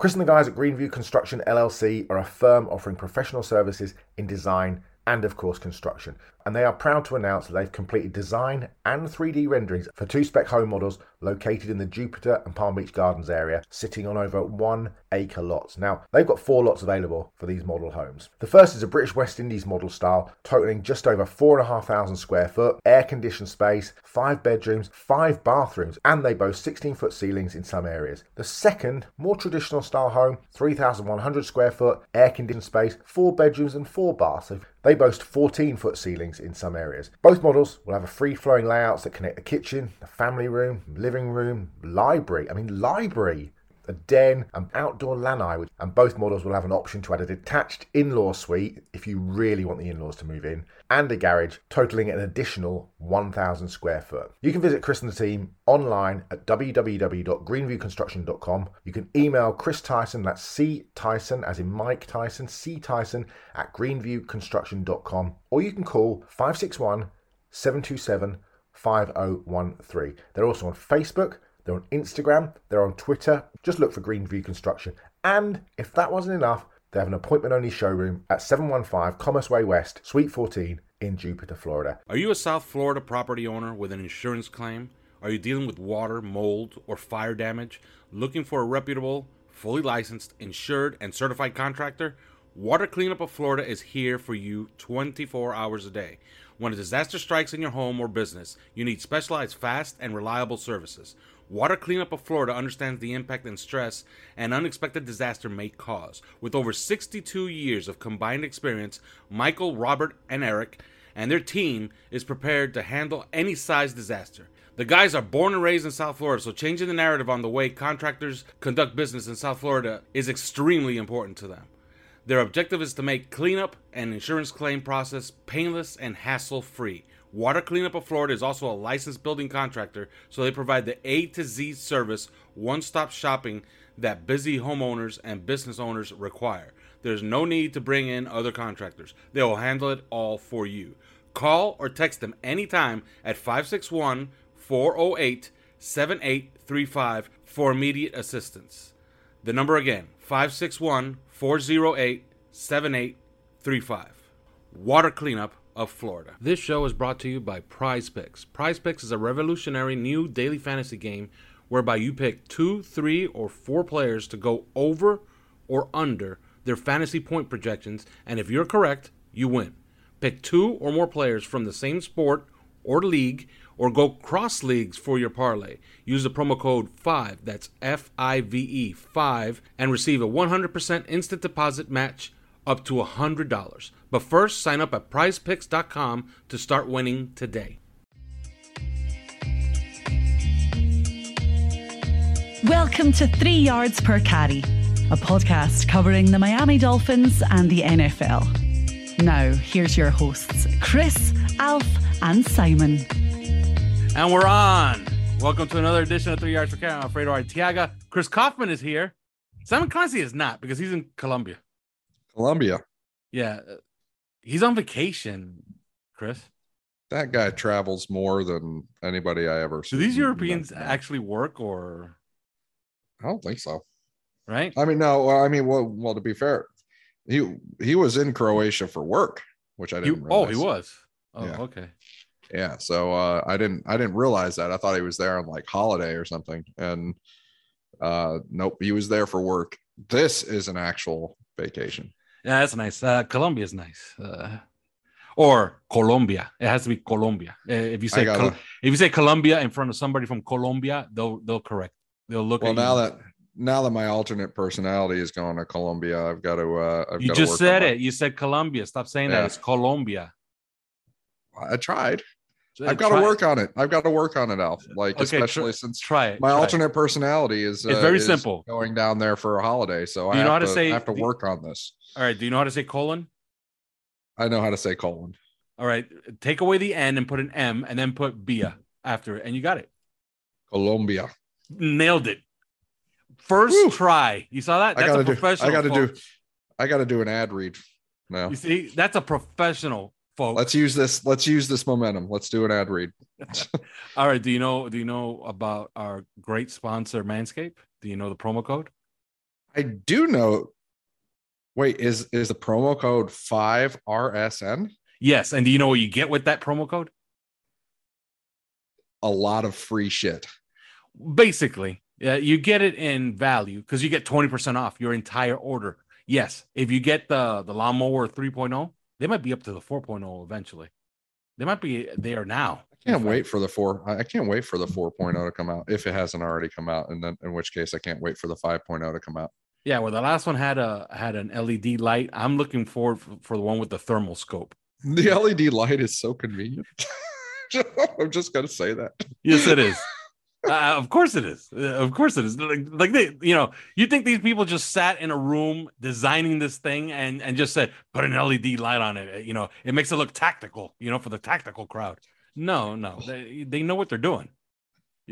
Chris and the guys at Greenview Construction LLC are a firm offering professional services in design and, of course, construction. And they are proud to announce that they've completed design and 3D renderings for two spec home models located in the Jupiter and Palm Beach Gardens area, sitting on over 1 acre lots. Now, they've got 4 lots available for these model homes. The first is a British West Indies model style, totaling just over 4,500 square foot, air-conditioned space, 5 bedrooms, 5 bathrooms, and they boast 16-foot ceilings in some areas. The second, more traditional style home, 3,100 square foot, air-conditioned space, 4 bedrooms and 4 baths. They boast 14-foot ceilings in some areas. Both models will have a free-flowing layouts that connect the kitchen, the family room, living room, library, a den, and outdoor lanai. And both models will have an option to add a detached in-law suite if you really want the in-laws to move in, and a garage, totaling an additional 1,000 square foot. You can visit Chris and the team online at www.greenviewconstruction.com. You can email Chris Tyson, that's C Tyson, as in Mike Tyson, C Tyson, at greenviewconstruction.com, or you can call 561-727-5013. They're also on Facebook. They're on Instagram, they're on Twitter. Just look for Greenview Construction. And if that wasn't enough, they have an appointment-only showroom at 715 Commerce Way West, Suite 14 in Jupiter, Florida. Are you a South Florida property owner with an insurance claim? Are you dealing with water, mold, or fire damage? Looking for a reputable, fully licensed, insured, and certified contractor? Water Cleanup of Florida is here for you 24 hours a day. When a disaster strikes in your home or business, you need specialized, fast, and reliable services. Water Cleanup of Florida understands the impact and stress an unexpected disaster may cause. With over 62 years of combined experience, Michael, Robert, and Eric and their team is prepared to handle any size disaster. The guys are born and raised in South Florida, so changing the narrative on the way contractors conduct business in South Florida is extremely important to them. Their objective is to make cleanup and insurance claim process painless and hassle-free. Water Cleanup of Florida is also a licensed building contractor, so they provide the A to Z service, one-stop shopping that busy homeowners and business owners require. There's no need to bring in other contractors. They will handle it all for you. Call or text them anytime at 561-408-7835 for immediate assistance. The number again, 561-408-7835. Water Cleanup of Florida. This show is brought to you by Prize Picks. Prize Picks is a revolutionary new daily fantasy game whereby you pick 2, 3, or 4 players to go over or under their fantasy point projections, and if you're correct, you win. Pick 2 or more players from the same sport or league, or go cross leagues for your parlay. Use the promo code 5, that's F-I-V-E, 5, and receive a 100% instant deposit match up to $100. But first, sign up at prizepicks.com to start winning today. Welcome to 3 Yards Per Carry, a podcast covering the Miami Dolphins and the NFL. Now, here's your hosts, Chris, Alf, and Simon. And we're on. Welcome to another edition of 3 Yards Per Carry. I'm Alfredo Arteaga. Chris Kaufman is here. Simon Clancy is not, because he's in Colombia. Colombia. Yeah. He's on vacation, Chris. That guy travels more than anybody I ever see. Do these Europeans actually work, or? I don't think so. Right? I mean, no. I mean, well, to be fair, he was in Croatia for work, which I didn't realize. Oh, he was. Oh, yeah. Okay. Yeah. So I didn't realize that. I thought he was there on like holiday or something. And nope, he was there for work. This is an actual vacation. Yeah, that's nice. Colombia is nice. Or Colombia. It has to be Colombia. If you say Colombia in front of somebody from Colombia, they'll correct. They'll look. Well, at now that my alternate personality is going to Colombia, I've got to. You just said it. You said Colombia. Stop saying that. It's Colombia. I tried. I've got to work on it. I've got to work on it, Alf. Like, okay, especially since my alternate personality is very simple. Going down there for a holiday, so I have to work on this. All right. Do you know how to say colon? I know how to say colon. All right. Take away the N and put an M and then put Bia after it. And you got it. Colombia. Nailed it. First Woo. Try. You saw that? That's a professional. I gotta do an ad read now. You see, that's a professional, folks. Let's use this momentum. Let's do an ad read. All right. Do you know about our great sponsor, Manscaped? Do you know the promo code? I do know. Wait, is the promo code 5RSN? Yes. And do you know what you get with that promo code? A lot of free shit. Basically, yeah, you get it in value because you get 20% off your entire order. Yes. If you get the lawnmower 3.0, they might be up to the 4.0 eventually. They might be there now. I can't wait for the 4.0 to come out, if it hasn't already come out. And then, in which case, I can't wait for the 5.0 to come out. Yeah, well, the last one had an LED light. I'm looking forward for the one with the thermal scope. The LED light is so convenient. I'm just gonna say that. Yes, it is. Of course it is. Of course it is. Like they, you think these people just sat in a room designing this thing and just said, put an LED light on it. It makes it look tactical. For the tactical crowd. No, they know what they're doing.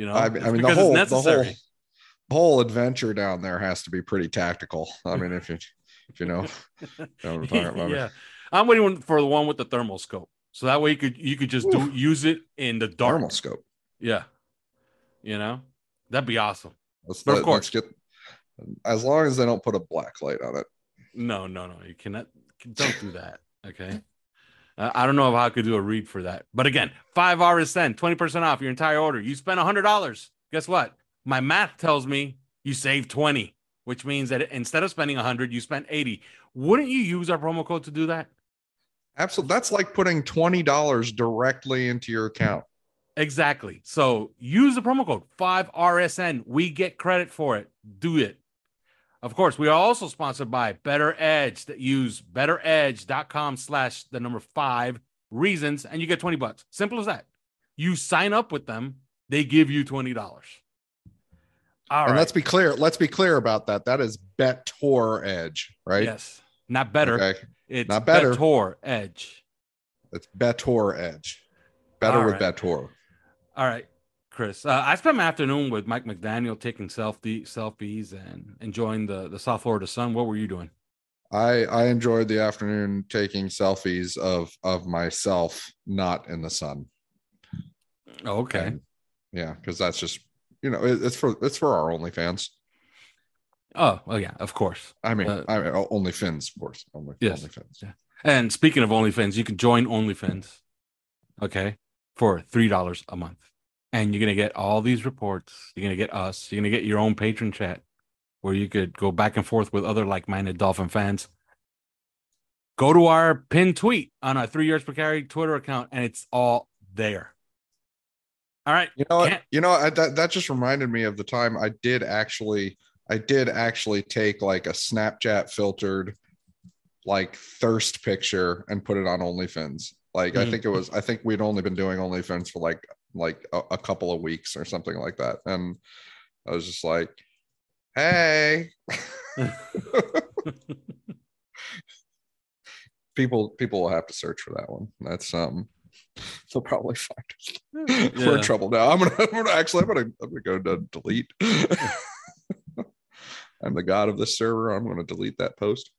I mean, the whole adventure down there has to be pretty tactical. I mean, if you know, yeah, I'm waiting for the one with the thermal scope, so that way you could just use it in the dark. Thermal scope, yeah, that'd be awesome. But of course, as long as they don't put a black light on it. No, you cannot. Don't do that. Okay, I don't know if I could do a read for that, but again, 5RSN, 20% off your entire order. You spend $100. Guess what? My math tells me you save 20, which means that instead of spending 100, you spent 80. Wouldn't you use our promo code to do that? Absolutely. That's like putting $20 directly into your account. Exactly. So use the promo code 5RSN. We get credit for it. Do it. Of course, we are also sponsored by Bettor Edge. Use bettoredge.com/5reasons, and you get $20. Simple as that. You sign up with them. They give you $20. All right. Let's be clear about that. That is Bettor Edge, right? Yes. Not better. Okay. It's not better. Bettor Edge. It's Bettor Edge. Better with Bettor. All right, Chris. I spent my afternoon with Mike McDaniel taking selfies and enjoying the South Florida sun. What were you doing? I enjoyed the afternoon taking selfies of myself, not in the sun. Okay. And, yeah, because that's just. It's for our OnlyFans. Oh, well, yeah, of course. I mean OnlyFans, of course. Yes. OnlyFans. Yeah. And speaking of OnlyFans, you can join OnlyFans, okay, for $3 a month. And you're going to get all these reports. You're going to get us. You're going to get your own patron chat where you could go back and forth with other like-minded Dolphin fans. Go to our pinned tweet on our 3 Yards Per Carry Twitter account, and it's all there. All right. That just reminded me of the time I did actually take like a Snapchat filtered like thirst picture and put it on OnlyFans. Like I think we'd only been doing OnlyFans for like a couple of weeks or something like that. And I was just like, hey. People will have to search for that one. That's they'll probably find us. Yeah. We're in trouble now. I'm gonna go to delete. I'm the god of this server. I'm going to delete that post.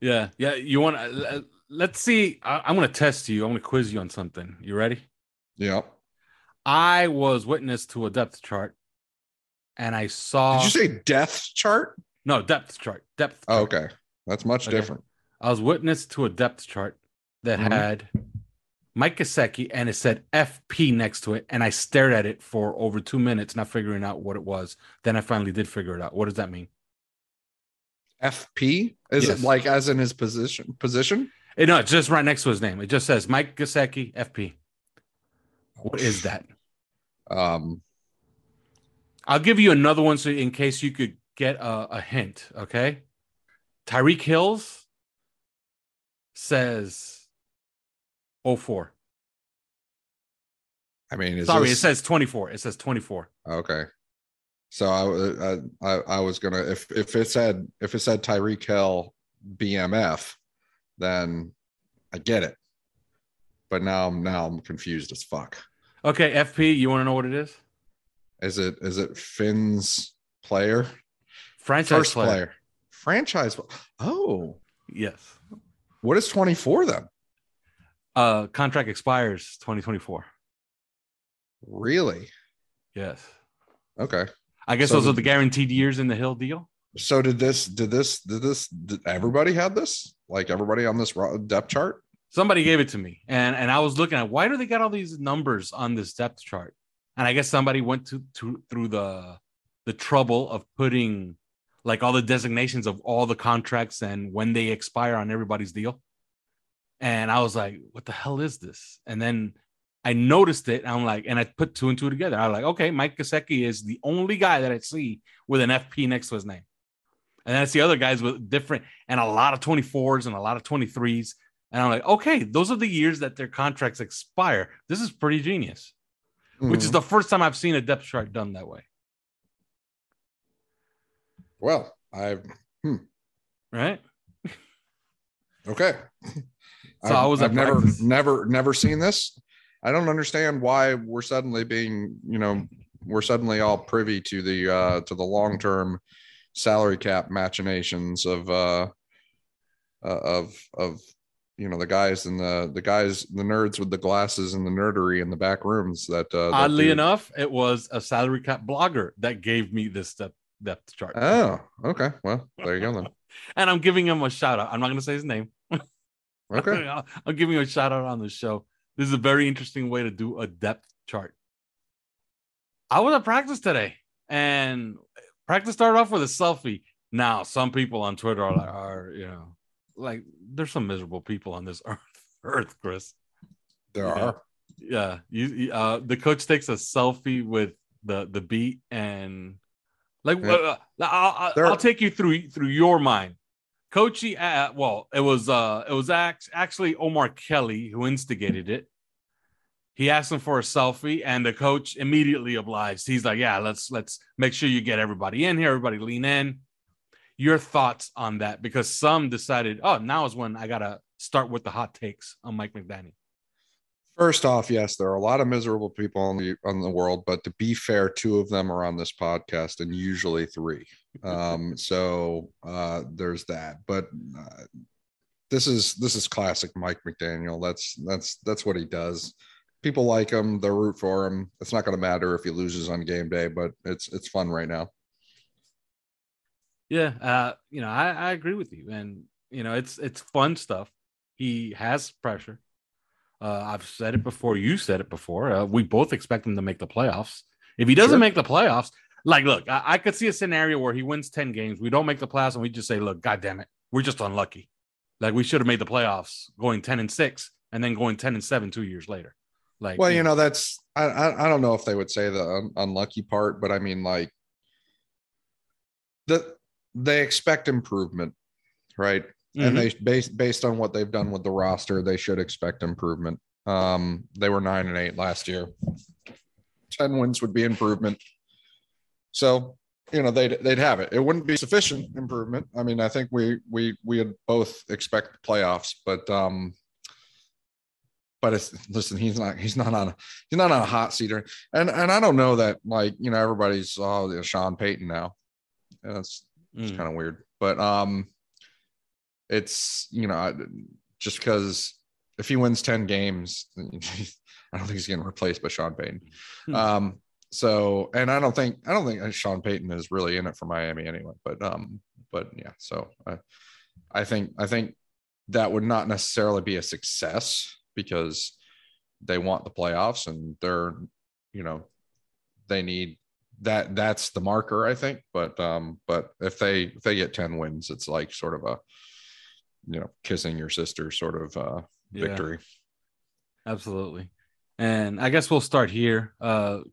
Yeah. Yeah. You want to, let's see. I'm going to test you. I'm going to quiz you on something. You ready? Yeah. I was witness to a depth chart and I saw. Did you say depth chart? No, depth chart. Depth chart. Oh, okay. That's much different. I was witness to a depth chart that had Mike Gesicki and it said FP next to it. And I stared at it for over 2 minutes, not figuring out what it was. Then I finally did figure it out. What does that mean? FP? Is it like as in his position? No, it's just right next to his name. It just says Mike Gesicki, FP. What is that? I'll give you another one so in case you could get a hint, okay? Tyreek Hill says 04. I mean, it says 24. It says 24. Okay. So I was gonna if it said Tyreek Hill BMF, then I get it. But now I'm confused as fuck. Okay, FP, you want to know what it is? Is it Finn's player? Franchise player. Franchise. Oh, yes. What is 24 then? Contract expires 2024. Really? Yes. Okay. I guess those are the guaranteed years in the Hill deal. So did everybody have this? Like everybody on this depth chart? Somebody gave it to me, and I was looking at why do they got all these numbers on this depth chart? And I guess somebody went through the trouble of putting like all the designations of all the contracts and when they expire on everybody's deal. And I was like, what the hell is this? And then I noticed it. And I'm like, and I put two and two together. I was like, okay, Mike Gesicki is the only guy that I see with an FP next to his name. And then I see other guys with different and a lot of 24s and a lot of 23s. And I'm like, okay, those are the years that their contracts expire. This is pretty genius, which is the first time I've seen a depth chart done that way. Well, right. Okay. So I've never seen this. I don't understand why we're suddenly all privy to the long-term salary cap machinations of the nerds with the glasses and the nerdery in the back rooms that oddly enough, it was a salary cap blogger that gave me this depth chart. Oh, okay. Well, there you go then. And I'm giving him a shout out. I'm not going to say his name. Okay. I'm giving him a shout out on the show. This is a very interesting way to do a depth chart. I was at practice today, and practice started off with a selfie. Now, some people on Twitter are there's some miserable people on this earth, Chris. There are. Yeah. You, the coach takes a selfie with the beat, and like, yeah. I'll take you through your mind. Coachy, it was actually Omar Kelly who instigated it. He asked him for a selfie, and the coach immediately obliged. He's like, "Yeah, let's make sure you get everybody in here. Everybody lean in." Your thoughts on that? Because some decided, "Oh, now is when I gotta start with the hot takes on Mike McDaniel." First off, yes, there are a lot of miserable people in the world, but to be fair, two of them are on this podcast, and usually three. So there's that, but this is classic Mike McDaniel. That's what he does. People like him. They root for him. It's not going to matter if he loses on game day, but it's fun right now. Yeah. I agree with you, and it's fun stuff. He has pressure. I've said it before. You said it before. We both expect him to make the playoffs. If he doesn't make the playoffs, like, look, I could see a scenario where he wins 10 games. We don't make the playoffs, and we just say, look, God damn it. We're just unlucky. Like, we should have made the playoffs going 10-6 and then going 10-7 2 years later. Like, well, that's I don't know if they would say the unlucky part, but I mean, like, they expect improvement, right? Mm-hmm. And they based on what they've done with the roster, they should expect improvement. They were 9-8 last year. 10 wins would be improvement. So, they'd have it. It wouldn't be sufficient improvement. I mean, I think we had both expect the playoffs, but listen, he's not on a hot seat, and I don't know that, like, everybody's Sean Payton now. That's It's kind of weird, but it's, you know, just because if he wins 10 games, I don't think he's getting replaced by Sean Payton. So, and I don't think Sean Payton is really in it for Miami anyway, but yeah, so I think that would not necessarily be a success because they want the playoffs and they're, you know, they need that. That's the marker, I think. But if they get 10 wins, it's like sort of a, you know, kissing your sister sort of victory. Absolutely. And I guess we'll start here.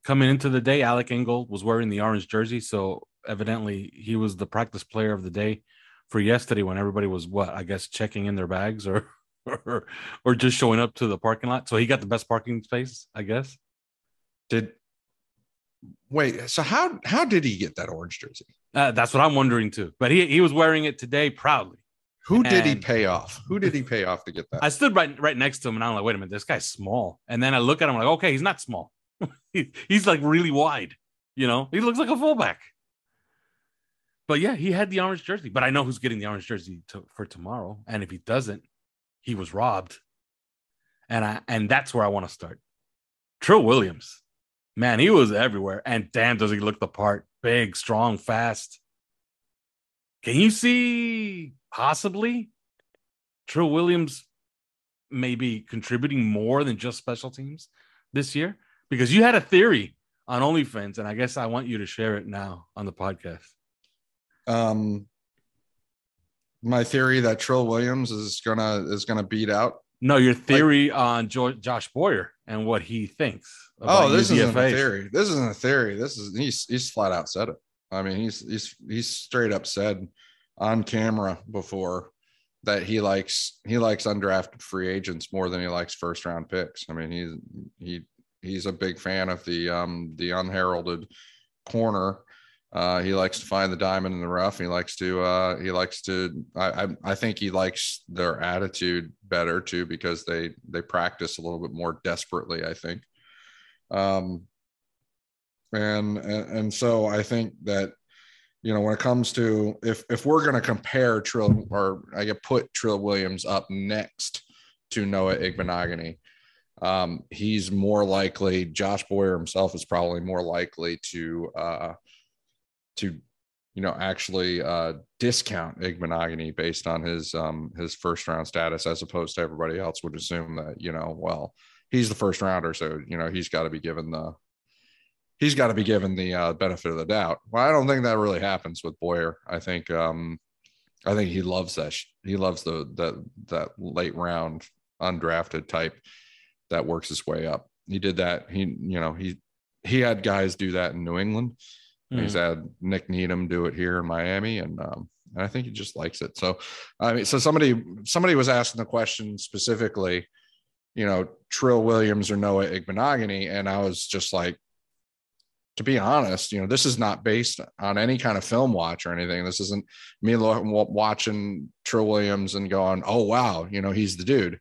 Coming into the day, Alec Ingold was wearing the orange jersey. So evidently he was the practice player of the day for yesterday when everybody was, checking in their bags or just showing up to the parking lot. So he got the best parking space, I guess. So how did he get that orange jersey? That's what I'm wondering too. But he was wearing it today proudly. Who did he pay off to get that? I stood right next to him, and I'm like, wait a minute, this guy's small. And then I look at him, like, okay, he's not small. He's like really wide, you know? He looks like a fullback. But, yeah, he had the orange jersey. But I know who's getting the orange jersey for tomorrow. And if he doesn't, he was robbed. And that's where I want to start. Trill Williams. Man, he was everywhere. And damn, does he look the part. Big, strong, fast. Can you see... possibly Trill Williams may be contributing more than just special teams this year? Because you had a theory on OnlyFans, and I guess I want you to share it now on the podcast. My theory that Trill Williams is gonna beat out. No, your theory on Josh Boyer and what he thinks. Oh, this isn't a theory. This isn't a theory. This is he's flat out said it. I mean, he's straight up said on camera before that he likes undrafted free agents more than he likes first round picks. I mean, he's a big fan of the unheralded corner. He likes to find the diamond in the rough. I think he likes their attitude better too, because they practice a little bit more desperately, I think. And so I think that, you know, when it comes to if we're going to compare Trill, or I get put Trill Williams up next to Noah Igbinoghene, he's more likely. Josh Boyer himself is probably more likely to discount Igbinoghene based on his first round status, as opposed to everybody else would assume that, you know, well, he's the first rounder, so, you know, he's got to be given the benefit of the doubt. Well, I don't think that really happens with Boyer. I think he loves that. He loves that late round undrafted type that works his way up. He did that. He had guys do that in New England. Mm-hmm. He's had Nick Needham do it here in Miami. And I think he just likes it. So, I mean, so somebody was asking the question specifically, you know, Trill Williams or Noah Igbinoghene. And I was just like, to be honest, you know, this is not based on any kind of film watch or anything. This isn't me watching Trill Williams and going, oh, wow, you know, he's the dude.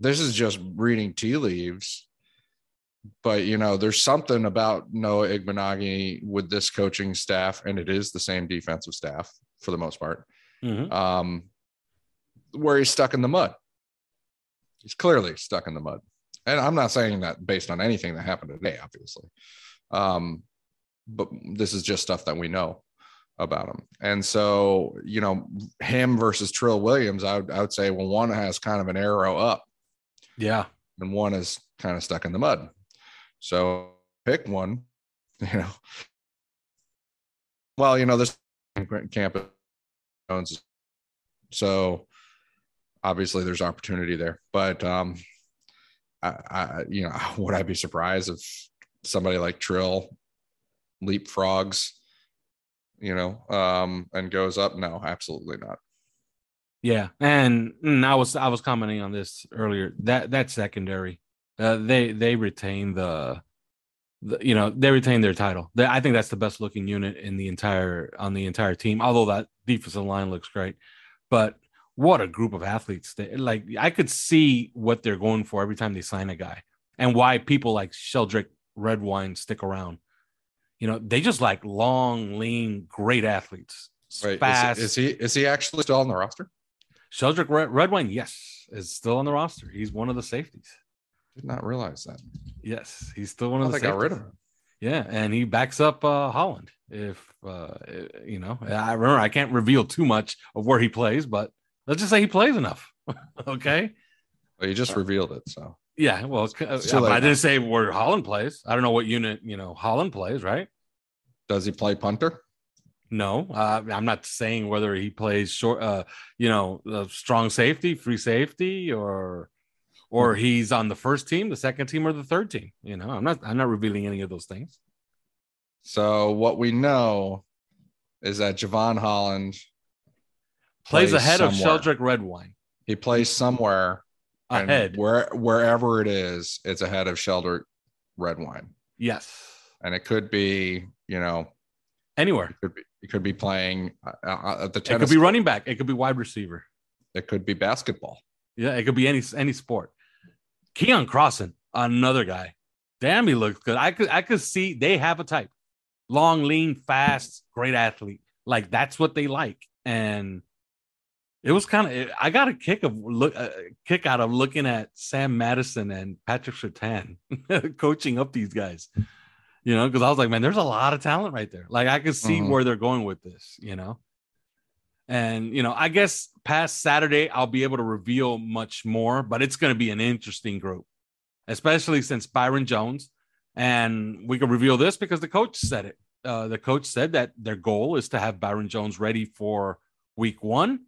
This is just reading tea leaves. But, you know, there's something about Noah Igbinoghene with this coaching staff, and it is the same defensive staff for the most part, mm-hmm. Where he's stuck in the mud. He's clearly stuck in the mud. And I'm not saying that based on anything that happened today, obviously. But this is just stuff that we know about him. And so, you know, him versus Trill Williams, I would say, well, one has kind of an arrow up. Yeah. And one is kind of stuck in the mud. So pick one, you know. Well, you know, this camp owns. So obviously there's opportunity there, but, I, you know, would I be surprised if somebody like Trill leapfrogs, you know, and goes up? No, absolutely not. Yeah, and I was commenting on this earlier. That secondary, they retain their title. I think that's the best looking unit on the entire team. Although that defensive line looks great, but. What a group of athletes. Like, I could see what they're going for every time they sign a guy, and why people like Sheldrick Redwine stick around. You know, they just like long, lean, great athletes. Right. Fast. Is he actually still on the roster? Sheldrick Redwine, yes, is still on the roster. He's one of the safeties. Did not realize that. Yes, he's still one of the safeties. I got rid of him. Yeah, and he backs up Holland. I can't reveal too much of where he plays, but let's just say he plays enough. Okay. Well, you just revealed it, so. Yeah, well, I didn't say where Holland plays. I don't know what unit, Holland plays, right? Does he play punter? No, I'm not saying whether he plays short, strong safety, free safety, or he's on the first team, the second team, or the third team. I'm not revealing any of those things. So what we know is that Javon Holland plays ahead somewhere. Of Sheldrick Redwine. He plays somewhere. Ahead, and wherever it is, it's ahead of Sheldrick Redwine. Yes, and it could be anywhere. It could be playing at the tennis. It could be running back. It could be wide receiver. It could be basketball. Yeah, it could be any sport. Keon Crossan, another guy. Damn, he looks good. I could see they have a type: long, lean, fast, great athlete. Like that's what they like, and. It was I got a kick out of looking at Sam Madison and Patrick Surtain coaching up these guys, because I was like, man, there's a lot of talent right there. Like I could see where they're going with this, and, I guess past Saturday, I'll be able to reveal much more, but it's going to be an interesting group, especially since Byron Jones, and we can reveal this because the coach said it. The coach said that their goal is to have Byron Jones ready for week 1.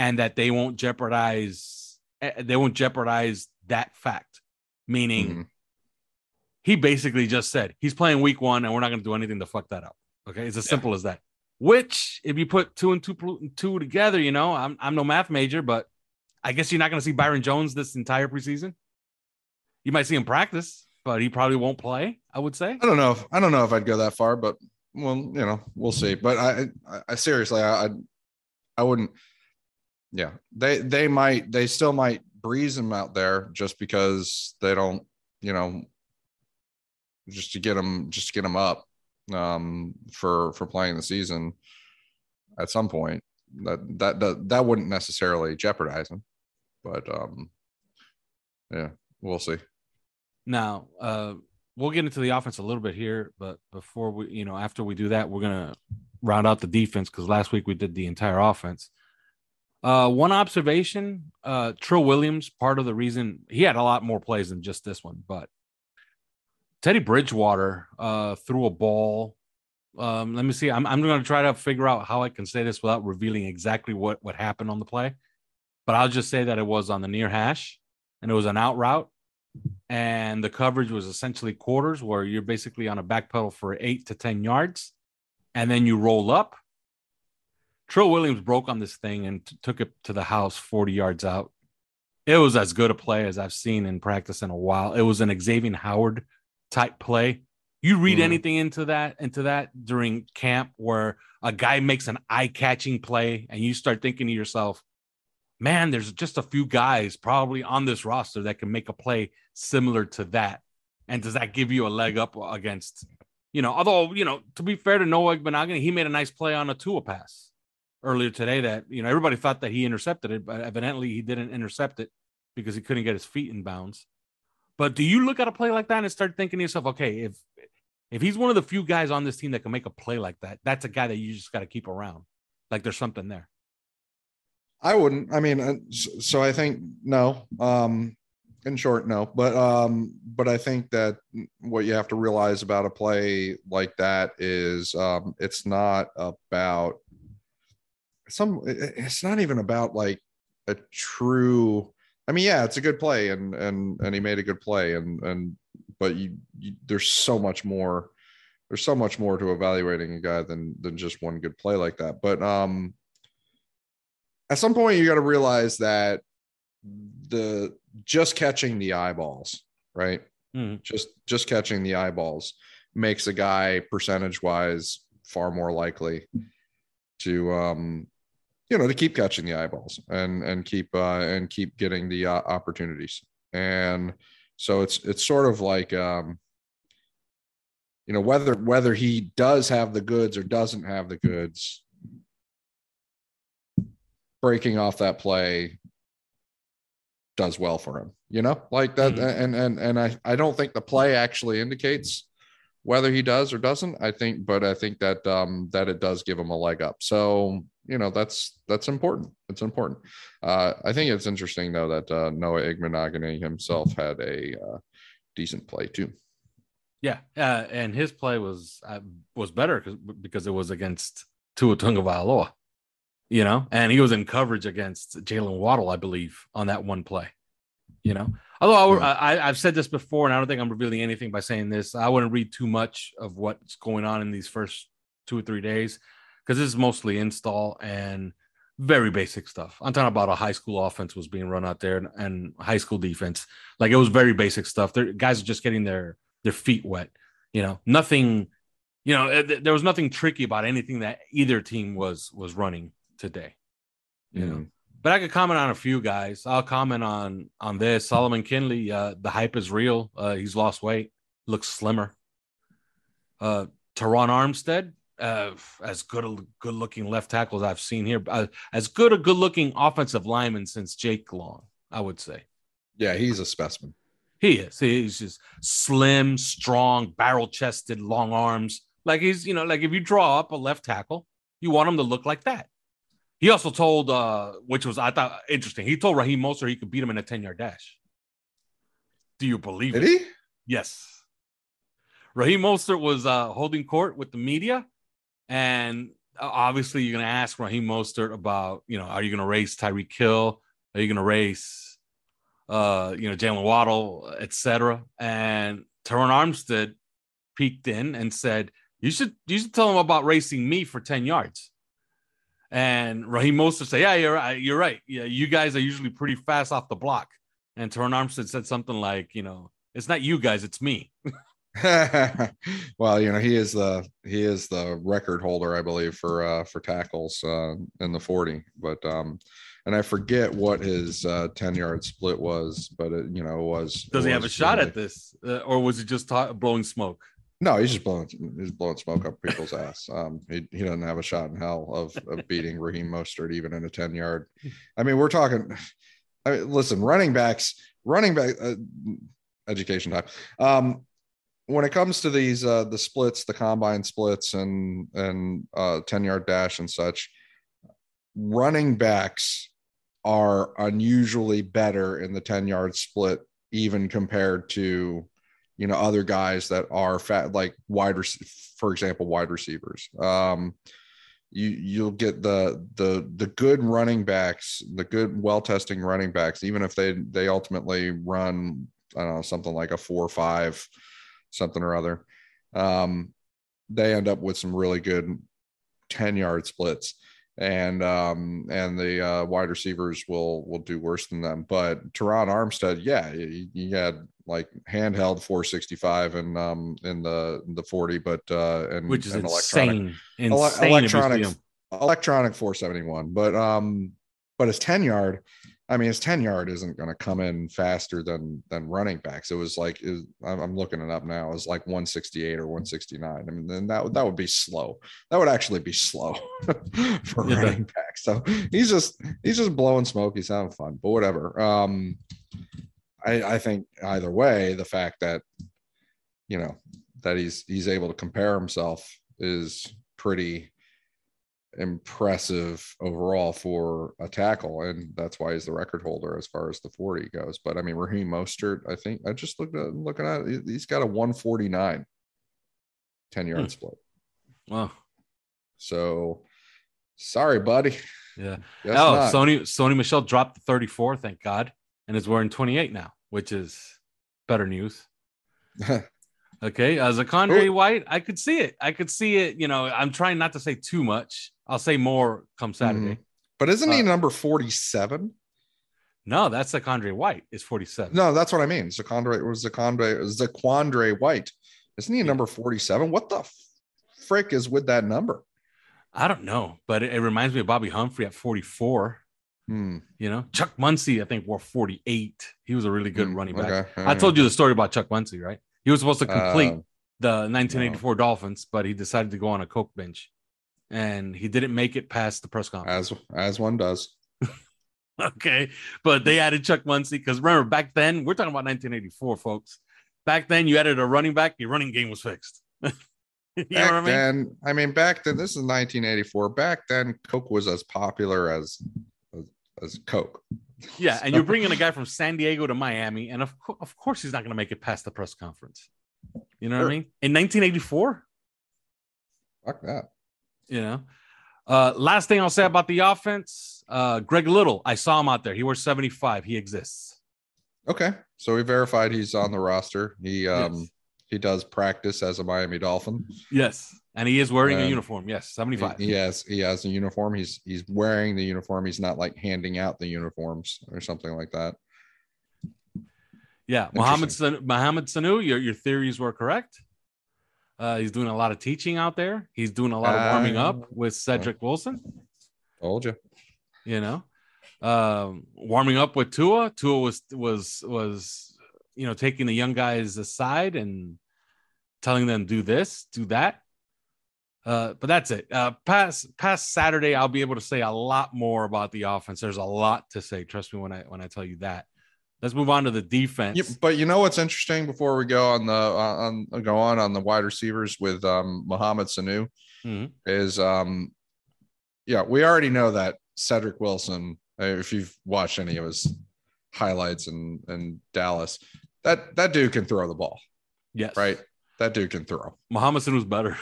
And that they won't jeopardize. They won't jeopardize that fact. Meaning, he basically just said he's playing week 1, and we're not going to do anything to fuck that up. Okay, it's as simple as that. Which, if you put two and two together, I'm no math major, but I guess you're not going to see Byron Jones this entire preseason. You might see him practice, but he probably won't play. I would say. I don't know if I'd go that far, but well, we'll see. But I seriously, I wouldn't. Yeah, they still might breeze him out there just because they don't, just to get him up for playing the season at some point. That wouldn't necessarily jeopardize him, but we'll see. Now we'll get into the offense a little bit here, but before we, after we do that, we're gonna round out the defense because last week we did the entire offense. One observation, Trill Williams, part of the reason he had a lot more plays than just this one, but Teddy Bridgewater threw a ball. Let me see. I'm going to try to figure out how I can say this without revealing exactly what happened on the play, but I'll just say that it was on the near hash and it was an out route and the coverage was essentially quarters where you're basically on a back pedal for 8 to 10 yards and then you roll up. Trill Williams broke on this thing and took it to the house 40 yards out. It was as good a play as I've seen in practice in a while. It was an Xavier Howard type play. You read anything into that during camp where a guy makes an eye-catching play and you start thinking to yourself, man, there's just a few guys probably on this roster that can make a play similar to that. And does that give you a leg up against, although, to be fair to Noah Igbinoghene, he made a nice play on a Tua pass earlier today that, everybody thought that he intercepted it, but evidently he didn't intercept it because he couldn't get his feet in bounds. But do you look at a play like that and start thinking to yourself, okay, if he's one of the few guys on this team that can make a play like that, that's a guy that you just got to keep around. Like there's something there. I wouldn't. I mean, so I think no. In short, no. But I think that what you have to realize about a play like that is it's not about – it's not even about like a true. I mean, yeah, it's a good play, and he made a good play, but there's so much more. There's so much more to evaluating a guy than just one good play like that. But at some point, you got to realize that just catching the eyeballs, right? Just catching the eyeballs makes a guy percentage wise far more likely to to keep catching the eyeballs and keep getting the opportunities. And so it's sort of like you know, whether he does have the goods or doesn't have the goods, breaking off that play does well for him, you know, like that. Mm-hmm. And I don't think the play actually indicates whether he does or doesn't, I think that, that it does give him a leg up. So, you know, that's important. It's important. I think it's interesting though, that Noah Igbinoghene himself had a decent play too. Yeah. And his play was better because it was against Tua Tagovailoa, you know, and he was in coverage against Jalen Waddle, I believe, on that one play, you know. Although I've said this before, and I don't think I'm revealing anything by saying this. I wouldn't read too much of what's going on in these first 2 or 3 days because this is mostly install and very basic stuff. I'm talking about a high school offense was being run out there and high school defense. Like, it was very basic stuff. Guys are just getting their feet wet, you know, nothing, you know, there was nothing tricky about anything that either team was running today, you know. But I could comment on a few guys. I'll comment on this. Solomon Kinley, the hype is real. He's lost weight, looks slimmer. Teron Armstead, as good-looking left tackles I've seen here. As good-looking offensive lineman since Jake Long, I would say. Yeah, he's a specimen. He is. He's just slim, strong, barrel-chested, long arms. Like, he's, you know, like if you draw up a left tackle, you want him to look like that. He also told, which was, I thought, interesting. He told Raheem Mostert he could beat him in a 10-yard dash. Do you believe it? Did he? Yes. Raheem Mostert was holding court with the media. And obviously, you're going to ask Raheem Mostert about, you know, are you going to race Tyreek Hill? Are you going to race, you know, Jalen Waddle, etc.? And Teron Armstead peeked in and said, you should tell him about racing me for 10 yards. And Raheem Mostert said, yeah, you're right. Yeah, you guys are usually pretty fast off the block. And Teron Armstead said something like, you know, it's not you guys, it's me. Well, you know, he is the record holder, I believe, for tackles in the 40. But and I forget what his 10-yard split was, but it, you know, was. Does he have a shot at this, or was it just blowing smoke? No, he's blowing smoke up people's ass. He doesn't have a shot in hell of beating Raheem Mostert even in a 10-yard. I mean, we're talking. I mean, listen, running back education time. When it comes to these the splits, the combine splits, and 10-yard dash and such, running backs are unusually better in the 10-yard split, even compared to, you know, other guys that are fat, like wide receivers. You'll get the good running backs, the good well-testing running backs, even if they ultimately run, I don't know, something like a 4.5, something or other. They end up with some really good 10-yard splits, and the wide receivers will do worse than them. But Teron Armstead, yeah, he had, like, handheld 465 and in the 40, but which is electronic 471. But his 10-yard, I mean, his 10-yard isn't going to come in faster than running backs. It was like, I'm looking it up now. It was like 168 or 169. I mean, then that would be slow. That would actually be slow for running backs. So he's just blowing smoke. He's having fun, but whatever. I think either way, the fact that, you know, that he's able to compare himself is pretty impressive overall for a tackle, and that's why he's the record holder as far as the 40 goes. But I mean, Raheem Mostert, I think I just looking at it, he's got a 149 10-yard split. Wow. So sorry, buddy. Yeah. Guess not. Sony Michel dropped the 34. Thank God. And is wearing 28 now, which is better news. Okay, as a Zakondre White, I could see it. You know, I'm trying not to say too much. I'll say more come Saturday. Mm-hmm. But isn't he number 47? No, that's Zakondre White. Is 47? No, that's what I mean. Zakondre White. Isn't he number 47? What the frick is with that number? I don't know, but it reminds me of Bobby Humphrey at 44. You know, Chuck Muncie, I think, wore 48. He was a really good running back. Okay. I told you the story about Chuck Muncie, right? He was supposed to complete the 1984 Dolphins, but he decided to go on a coke binge, and he didn't make it past the press conference. As one does. Okay, but they added Chuck Muncie because remember back then, we're talking about 1984, folks. Back then, you added a running back, your running game was fixed. Back then, this is 1984. Back then, Coke was as popular as Coke. Yeah, and you're bringing a guy from San Diego to Miami, and of course, he's not going to make it past the press conference. You know what I mean? In 1984? Fuck that. You know? Last thing I'll say about the offense, Greg Little, I saw him out there. He wears 75. He exists. Okay. So we verified he's on the roster. He does practice as a Miami Dolphin. Yes. And he is wearing a uniform. Yes. 75. Yes. He has a uniform. He's wearing the uniform. He's not like handing out the uniforms or something like that. Yeah. Muhammad Sanu, your theories were correct. He's doing a lot of teaching out there. He's doing a lot of warming up with Cedric Wilson. Told you. You know, warming up with Tua. Tua was taking the young guys aside and telling them do this, do that. But that's it. Past Saturday, I'll be able to say a lot more about the offense. There's a lot to say. Trust me when I tell you that. Let's move on to the defense. Yeah, but you know what's interesting before we go on the wide receivers with Muhammad Sanu is we already know that Cedric Wilson, if you've watched any of his highlights in Dallas, that dude can throw the ball. Yes, right. That dude can throw. Muhammad Sanu's better.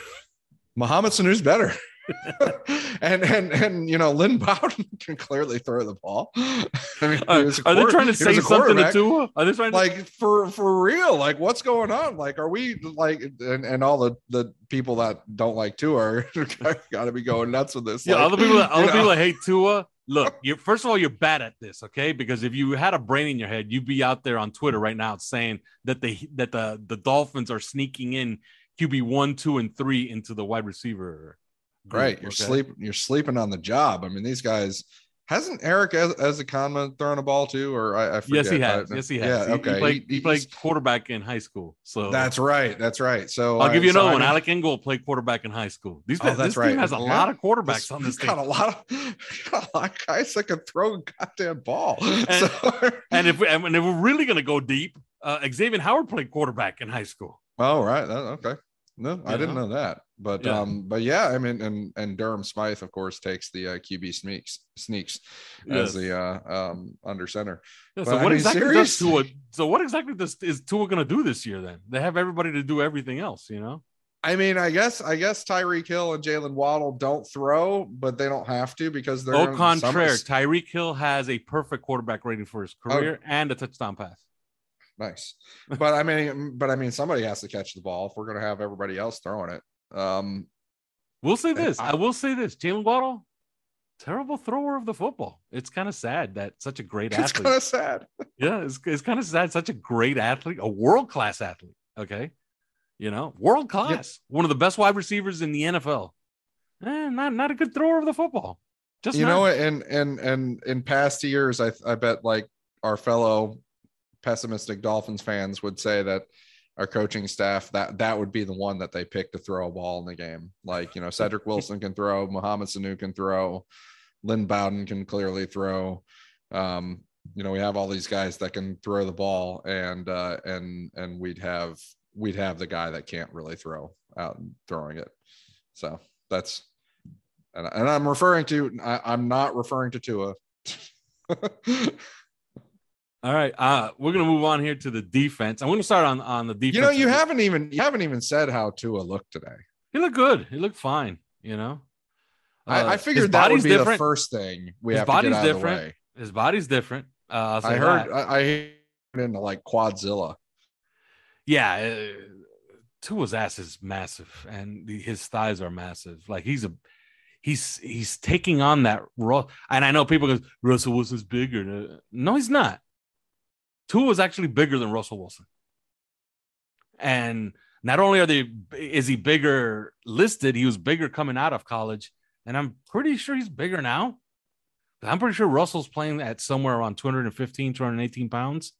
Muhammad Sanu's better. and Lynn Bowden can clearly throw the ball. I mean, are they trying to say something to Tua? Are they trying to for real? Like, what's going on? Like, are we like and all the people that don't like Tua got to be going nuts with this? Yeah, like, all the people that hate Tua. Look, first of all, you're bad at this, okay? Because if you had a brain in your head, you'd be out there on Twitter right now saying that the Dolphins are sneaking in QB 1, 2, and 3 into the wide receiver. Right, you're sleeping on the job. I mean, these guys. Hasn't Eric as a comma thrown a ball too? Or I forget. Yes, he has. Yeah, okay. He played quarterback in high school. So that's right. So I'll give you another one. Alec Ingold played quarterback in high school. This team has a lot of quarterbacks on this team. Got a lot of guys that can throw a goddamn ball. And if we're really gonna go deep, Xavier Howard played quarterback in high school. Oh right, okay. No, I didn't know that. But yeah. I mean, and Durham Smythe, of course, takes the QB sneaks as the under center. Yeah, so, what exactly is Tua going to do this year? Then they have everybody to do everything else, you know. I mean, I guess Tyreek Hill and Jalen Waddle don't throw, but they don't have to because they're au contraire. Tyreek Hill has a perfect quarterback rating for his career and a touchdown pass. Nice, but I mean, somebody has to catch the ball if we're going to have everybody else throwing it. We'll say this. I will say this. Jalen Waddle, terrible thrower of the football. It's kind of sad that such a great athlete. It's kind of sad. Yeah, it's kind of sad. Such a great athlete, a world-class athlete. Okay, world-class. Yes. One of the best wide receivers in the NFL. Not a good thrower of the football. Just and in past years, I bet like our fellow pessimistic Dolphins fans would say that our coaching staff, that would be the one that they pick to throw a ball in the game. Like, Cedric Wilson can throw, Muhammad Sanu can throw, Lynn Bowden can clearly throw. We have all these guys that can throw the ball and we'd have the guy that can't really throw out and throwing it. So that's, and I'm not referring to Tua. All right, we're gonna move on here to the defense. I'm gonna start on the defense. You haven't even said how Tua looked today. He looked good. He looked fine. I figured that would be different. The first thing we his have body's to get out different. Of the way. His body's different. I heard into like Quadzilla. Yeah, Tua's ass is massive, and his thighs are massive. Like he's taking on that role. And I know people go, Russell Wilson's bigger. No, he's not. Tua is actually bigger than Russell Wilson. And not only is he bigger listed, he was bigger coming out of college. And I'm pretty sure he's bigger now. I'm pretty sure Russell's playing at somewhere around 215, 218 pounds.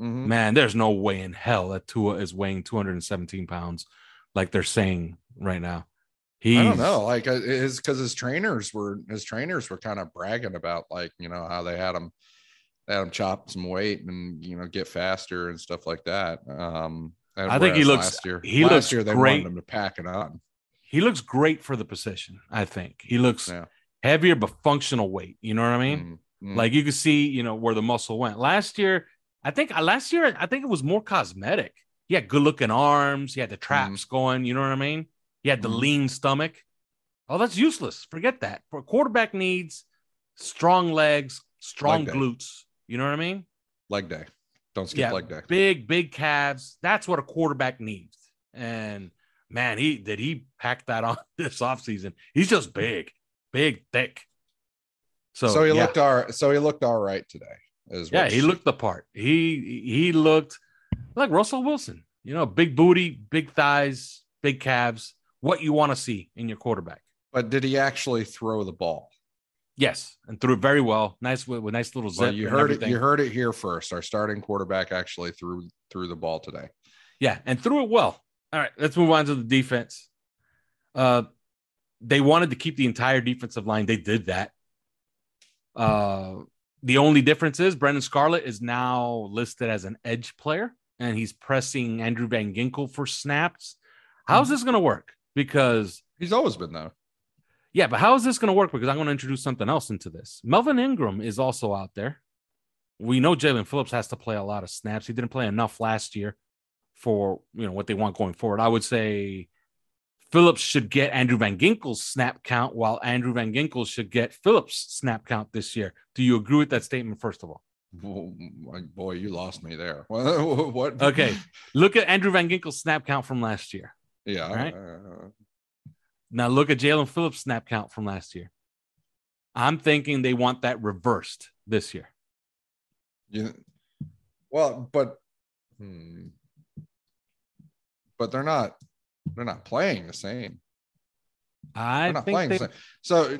Mm-hmm. Man, there's no way in hell that Tua is weighing 217 pounds like they're saying right now. I don't know, like it's because his trainers were kind of bragging about, like, you know, how they had him chop some weight and, you know, get faster and stuff like that. I think last year they wanted him to pack it on. He looks great for the position. I think he looks heavier but functional weight. You know what I mean? Mm-hmm. Like you could see, you know, where the muscle went. Last year I think it was more cosmetic. He had good looking arms. He had the traps going. You know what I mean? He had the lean stomach. Oh, that's useless. Forget that. For quarterback needs strong legs, strong glutes. You know what I mean? Leg day. Don't skip leg day. Big calves. That's what a quarterback needs. And man, he packed that on this offseason. He's just big, thick. So he looked all right today. He looked the part. He looked like Russell Wilson. You know, big booty, big thighs, big calves. What you want to see in your quarterback. But did he actually throw the ball? Yes, and threw it very well. Nice with nice little zip. Well, you heard it here first. Our starting quarterback actually threw the ball today. Yeah, and threw it well. All right, let's move on to the defense. They wanted to keep the entire defensive line. They did that. The only difference is Brendan Scarlett is now listed as an edge player, and he's pressing Andrew Van Ginkel for snaps. How's this going to work? Because he's always been there. Yeah, but how is this going to work? Because I'm going to introduce something else into this. Melvin Ingram is also out there. We know Jalen Phillips has to play a lot of snaps. He didn't play enough last year for, you know, what they want going forward. I would say Phillips should get Andrew Van Ginkel's snap count, while Andrew Van Ginkel should get Phillips' snap count this year. Do you agree with that statement, first of all? Boy, you lost me there. What? Okay, look at Andrew Van Ginkel's snap count from last year. Yeah. Right? Now look at Jalen Phillips' snap count from last year. I'm thinking they want that reversed this year. Yeah. Well, but they're not playing the same. So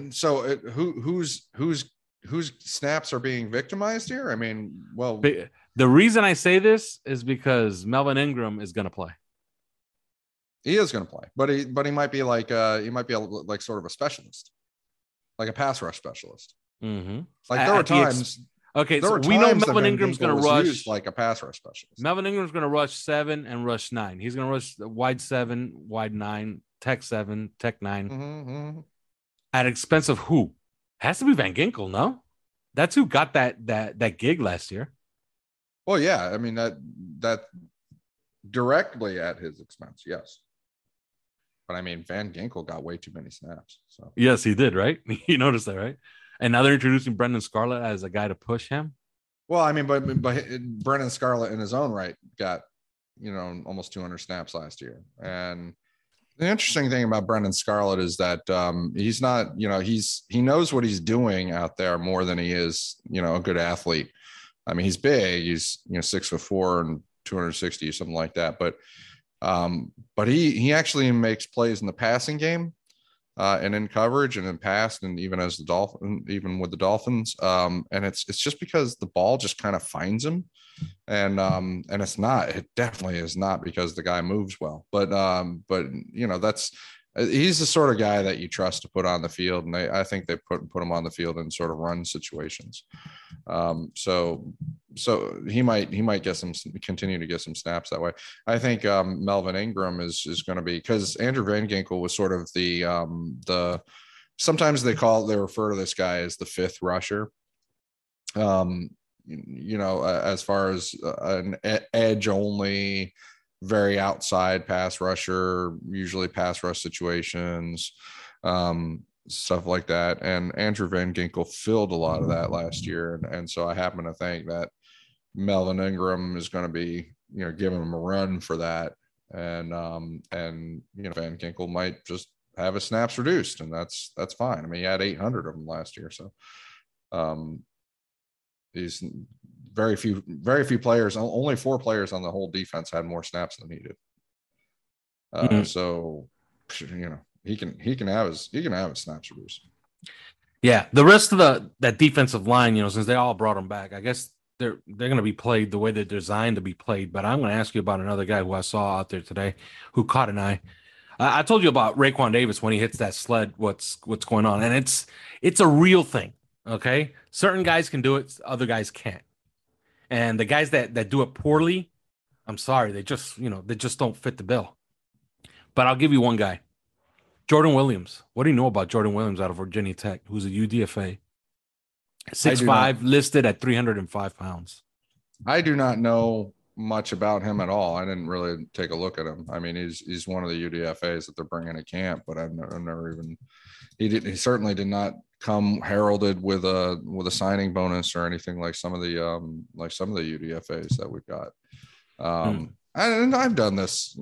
whose snaps are being victimized here? I mean, well, the reason I say this is because Melvin Ingram is going to play. He is going to play, but he might be like sort of a specialist, like a pass rush specialist. Mm-hmm. Like there were times. We know Melvin Ingram's going to rush like a pass rush specialist. Melvin Ingram's going to rush 7 and rush 9. He's going to rush wide 7, wide 9, tech 7, tech 9. Mm-hmm. At expense of who? Has to be Van Ginkel, no? That's who got that gig last year. Well, yeah, I mean that directly at his expense, yes. But I mean, Van Ginkel got way too many snaps. So yes, he did, right? You noticed that, right? And now they're introducing Brendan Scarlett as a guy to push him. Well, I mean, but Brendan Scarlett in his own right got, you know, almost 200 snaps last year. And the interesting thing about Brendan Scarlett is that he's not, you know, he knows what he's doing out there more than he is, you know, a good athlete. I mean, he's big. He's, you know, 6'4" and 260 or something like that. But he actually makes plays in the passing game and in coverage and in pass and even with the Dolphins. And it's just because the ball just kind of finds him, and it definitely is not because the guy moves well, but you know, he's the sort of guy that you trust to put on the field. And I think they put him on the field in sort of run situations. So he might continue to get some snaps that way. I think Melvin Ingram is going to be, because Andrew Van Ginkel was sort of the sometimes they refer to this guy as the fifth rusher. You know, as far as an edge only, very outside pass rusher, usually pass rush situations, stuff like that. And Andrew Van Ginkel filled a lot of that last year, and so I happen to think that Melvin Ingram is going to be, you know, giving him a run for that, and you know, Van Ginkel might just have his snaps reduced, and that's fine. I mean, he had 800 of them last year, so he's. Very few players. Only 4 players on the whole defense had more snaps than he did. So, you know, he can have his snaps reduced. Yeah, the rest of that defensive line, you know, since they all brought him back, I guess they're going to be played the way they're designed to be played. But I'm going to ask you about another guy who I saw out there today who caught an eye. I told you about Raekwon Davis when he hits that sled, what's going on. And it's a real thing, okay? Certain guys can do it, other guys can't. And the guys that do it poorly, I'm sorry, they just don't fit the bill. But I'll give you one guy. Jordan Williams. What do you know about Jordan Williams out of Virginia Tech, who's a UDFA? 6'5", listed at 305 pounds. I do not know much about him at all. I didn't really take a look at him. I mean, he's one of the UDFAs that they're bringing to camp, but he certainly did not come heralded with a signing bonus or anything like some of the UDFAs that we've got. And I've done this,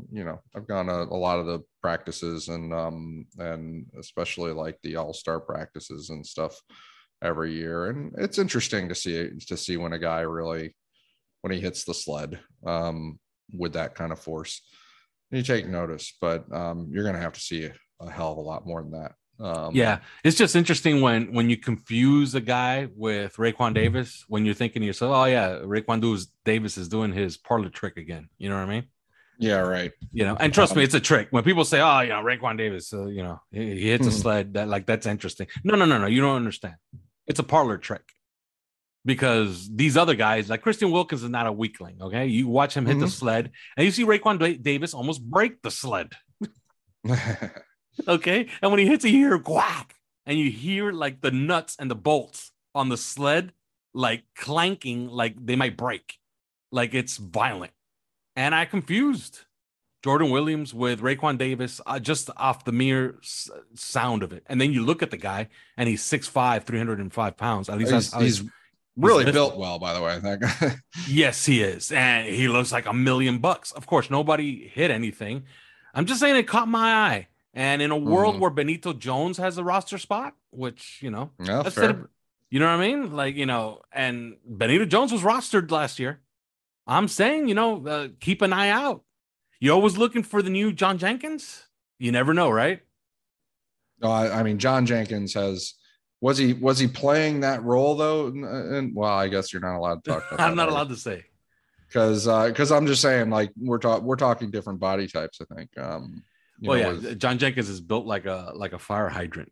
I've gone a lot of the practices and especially like the all-star practices and stuff every year. And it's interesting to see when a guy really, when he hits the sled with that kind of force, you take notice, but you're going to have to see a hell of a lot more than that. Yeah. It's just interesting when you confuse a guy with Raekwon Davis, when you're thinking to yourself, oh yeah, Raekwon Davis is doing his parlor trick again. You know what I mean? Yeah. Right. And trust me, it's a trick. When people say, oh, Raekwon Davis, he hits a sled, that's interesting. No. You don't understand. It's a parlor trick. Because these other guys, like Christian Wilkins, is not a weakling, okay? You watch him hit the sled, and you see Raekwon Davis almost break the sled. Okay? And when he hits it, you hear whack, and you hear, the nuts and the bolts on the sled, clanking, they might break. It's violent. And I confused Jordan Williams with Raekwon Davis just off the mere sound of it. And then you look at the guy, and he's 6'5", 305 pounds. At least he's really built well, by the way. That guy. Yes, he is. And he looks like $1 million bucks. Of course, nobody hit anything. I'm just saying it caught my eye. And in a world where Benito Jones has a roster spot, which, yeah, that's it, you know what I mean? And Benito Jones was rostered last year. I'm saying, keep an eye out. You're always looking for the new John Jenkins. You never know, right? No, I mean, John Jenkins has... Was he playing that role though? And well, I guess you're not allowed to talk about that. I'm not allowed to say. Because I'm just saying, we're talking different body types, I think. John Jenkins is built like a fire hydrant,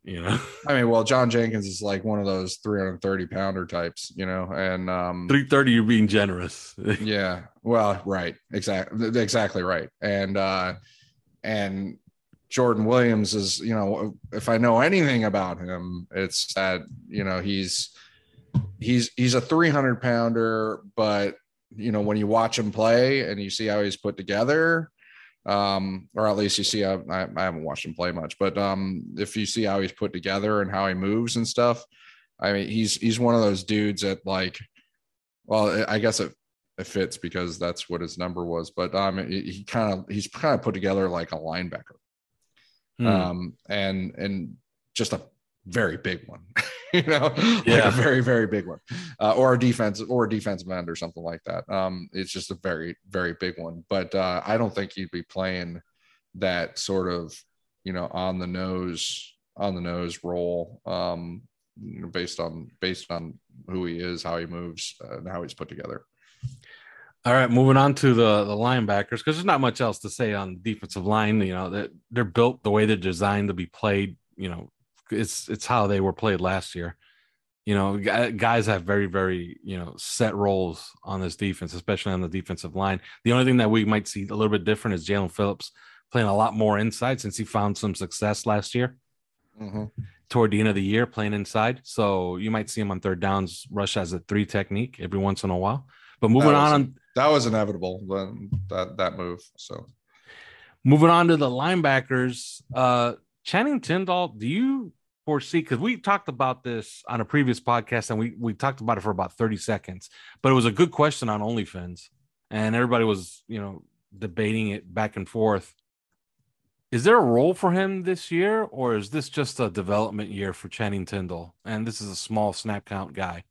I mean, well, John Jenkins is like one of those 330 pounder types, and 330, you're being generous. Yeah. Well, right. Exactly right. And Jordan Williams is, if I know anything about him, it's that, he's a 300 pounder, but when you watch him play and you see how he's put together, or at least you see, I haven't watched him play much, but if you see how he's put together and how he moves and stuff, I mean, he's one of those dudes that I guess it fits because that's what his number was, but he's kind of put together like a linebacker. And just a very big one, a very, very big one, or a defensive end or something like that. It's just a very, very big one, but I don't think he'd be playing that sort of, on the nose role, based on who he is, how he moves, and how he's put together. All right, moving on to the linebackers, because there's not much else to say on the defensive line. They're built the way they're designed to be played. It's how they were played last year. Guys have very, very, set roles on this defense, especially on the defensive line. The only thing that we might see a little bit different is Jalen Phillips playing a lot more inside since he found some success last year. Mm-hmm. Toward the end of the year, playing inside. So you might see him on third downs rush as a 3 technique every once in a while. But that was inevitable, that move. So moving on to the linebackers, Channing Tindall, do you foresee, because we talked about this on a previous podcast and we talked about it for about 30 seconds, but it was a good question on OnlyFans and everybody was, debating it back and forth. Is there a role for him this year, or is this just a development year for Channing Tindall? And this is a small snap count guy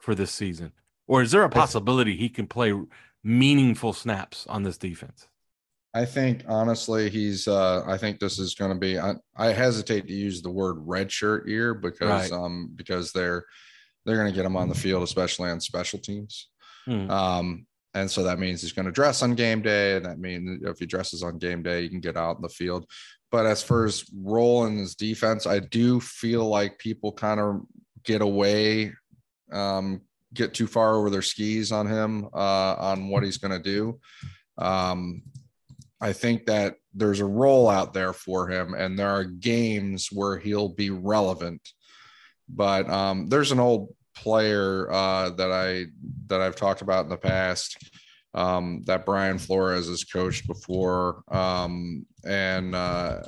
for this season. Or is there a possibility he can play meaningful snaps on this defense? I think, honestly, I think this is going to be, I hesitate to use the word redshirt year because, right. Because they're going to get him on the field, especially on special teams. And so that means he's going to dress on game day. And that means if he dresses on game day, he can get out in the field. But as for his role in his defense, I do feel like people kind of get away, get too far over their skis on him, on what he's going to do. I think that there's a role out there for him, and there are games where he'll be relevant. But there's an old player that I've talked about in the past that Brian Flores has coached before, and I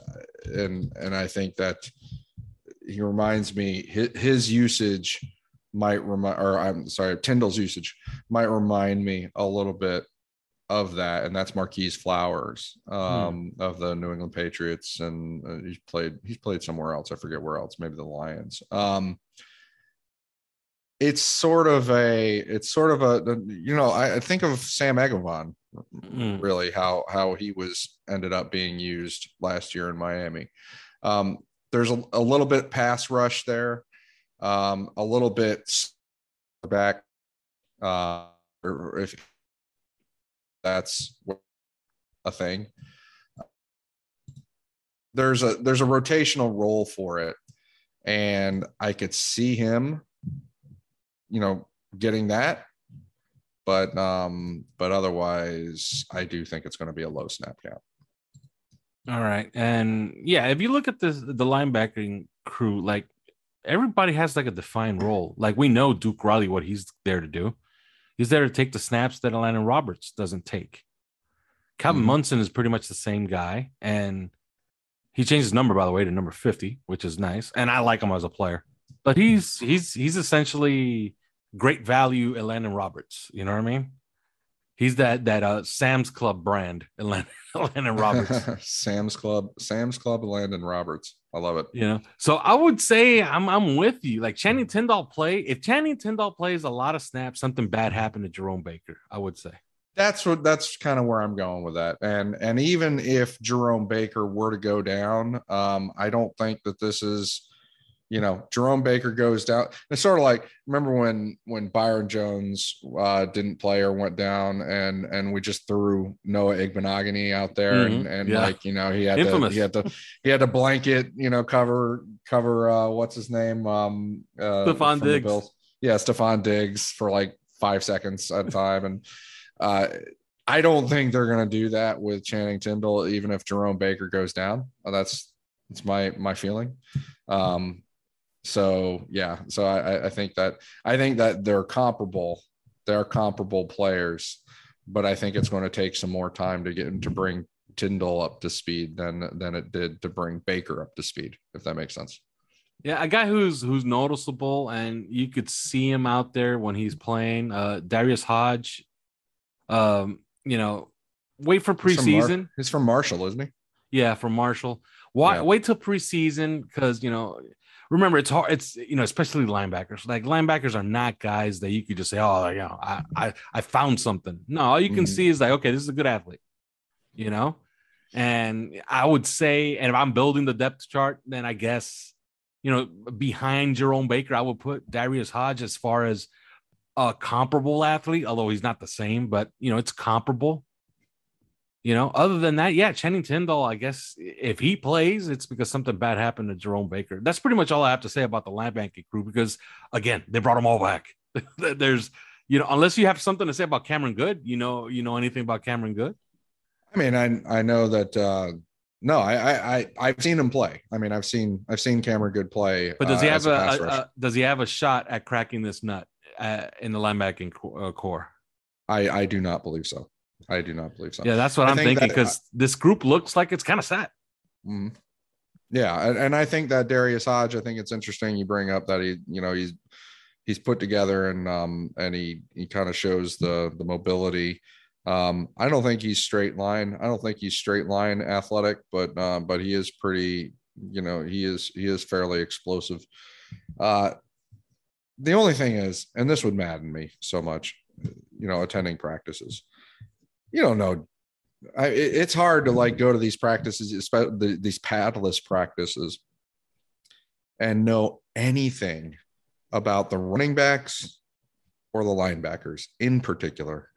think that he reminds me his usage might remind, or I'm sorry, Tindall's usage might remind me a little bit of that, and that's Marquise Flowers of the New England Patriots, and he's played somewhere else. I forget where else, maybe the Lions. It's sort of a you know, I think of Sam Aghavon, really how he was ended up being used last year in Miami. There's a little bit pass rush there, a little bit back, or if that's a thing. There's a rotational role for it, and I could see him, you know, getting that, but otherwise I do think it's going to be a low snap count. All right. And yeah, if you look at the linebacking crew, like everybody has like a defined role. Like we know Duke Riley, what he's there to do. He's there to take the snaps that Elandon Roberts doesn't take. Calvin Munson is pretty much the same guy, and he changed his number, by the way, to number 50, which is nice. And I like him as a player. But he's essentially great value Elandon Roberts. You know what I mean? He's that Sam's Club brand, Elandon Roberts. Sam's Club, Elandon Roberts. I love it. You know, so I would say I'm with you. Like Channing Tindall if Channing Tindall plays a lot of snaps, something bad happened to Jerome Baker, I would say. That's kind of where I'm going with that. And even if Jerome Baker were to go down, I don't think that this is, you know, Jerome Baker goes down. It's sort of like, remember when Byron Jones didn't play or went down, and we just threw Noah Igbinoghene out there, and like, you know, he had to blanket, you know, cover what's his name, Stephon Diggs. Yeah, Stephon Diggs for like 5 seconds at a time, and I don't think they're gonna do that with Channing Tindall, even if Jerome Baker goes down. That's my feeling. So I think that they're comparable players, but I think it's going to take some more time to get him to bring Tindall up to speed than it did to bring Baker up to speed, if that makes sense. Yeah. A guy who's noticeable and you could see him out there when he's playing, Darius Hodge, you know, wait for preseason. He's from Marshall, isn't he? Yeah. From Marshall. Wait till preseason, because, you know, remember, it's hard. It's, you know, especially linebackers. Like linebackers are not guys that you could just say, oh, you know, I found something. No, all you can see is like, okay, this is a good athlete, you know. And I would say, and if I'm building the depth chart, then I guess, you know, behind Jerome Baker, I would put Darius Hodge as far as a comparable athlete, although he's not the same, but you know, it's comparable. You know, other than that, yeah, Channing Tindall, I guess if he plays, it's because something bad happened to Jerome Baker. That's pretty much all I have to say about the linebacking crew, because, again, they brought them all back. There's, you know, unless you have something to say about Cameron Good, you know anything about Cameron Good? I mean, I know that I've seen him play. I mean, I've seen Cameron Good play. But does he have a shot at cracking this nut in the linebacking core? I do not believe so. I do not believe so. Yeah, that's what I'm thinking, because this group looks like it's kind of set. Yeah, and I think that Darius Hodge, I think it's interesting you bring up that he's put together, and he kind of shows the mobility. I don't think he's straight line. I don't think he's straight line athletic, but he is pretty. You know, he is fairly explosive. The only thing is, and this would madden me so much, you know, attending practices. You don't know. It's hard to like go to these practices, especially these padless practices, and know anything about the running backs or the linebackers in particular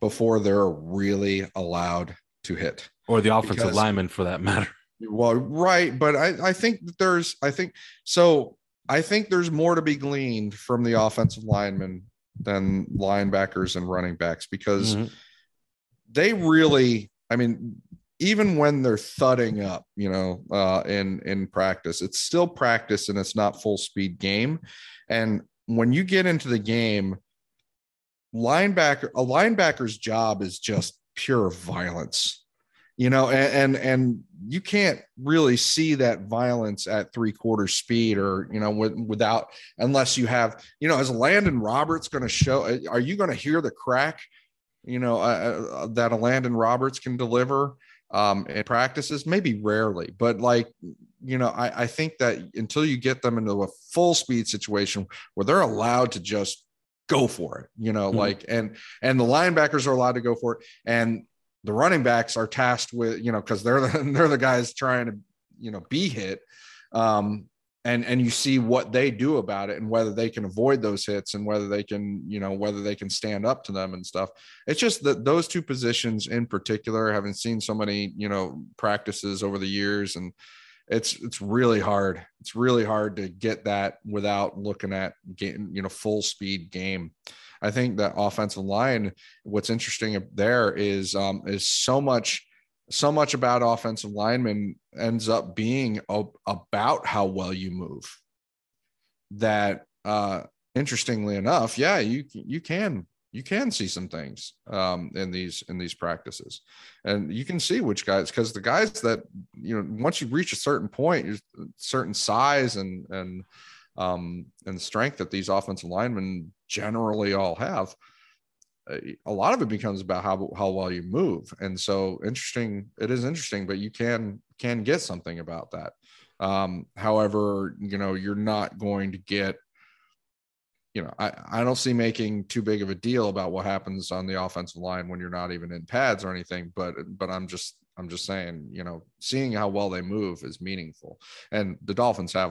before they're really allowed to hit, or the offensive linemen for that matter. Well, right. But I think there's more to be gleaned from the offensive linemen than linebackers and running backs, because mm-hmm. they really, I mean, even when they're thudding up, you know, in practice, it's still practice and it's not full speed game. And when you get into the game, a linebacker's job is just pure violence, you know, and you can't really see that violence at 3/4 speed, or, you know, without, unless you have, you know, is Elandon Roberts going to show, are you going to hear the crack, you know, that Elandon Roberts can deliver in practices? Maybe rarely, but like, you know, I think that until you get them into a full speed situation where they're allowed to just go for it, you know, mm-hmm. like, and the linebackers are allowed to go for it. And the running backs are tasked with, you know, cause they're the guys trying to, you know, be hit. And you see what they do about it and whether they can avoid those hits and whether they can, you know, whether they can stand up to them and stuff. It's just that those two positions in particular, having seen so many, you know, practices over the years, and it's really hard. It's really hard to get that without looking at game, you know, full speed game. I think that offensive line, what's interesting there is so much about offensive linemen ends up being about how well you move. That interestingly enough, yeah, you can see some things in these practices, and you can see which guys, because the guys that, you know, once you reach a certain point, a certain size and strength that these offensive linemen generally all have, a lot of it becomes about how well you move. And so it is interesting, but you can get something about that. However, you know, you're not going to get, you know, I don't see making too big of a deal about what happens on the offensive line when you're not even in pads or anything, but I'm just saying, you know, seeing how well they move is meaningful. And the Dolphins have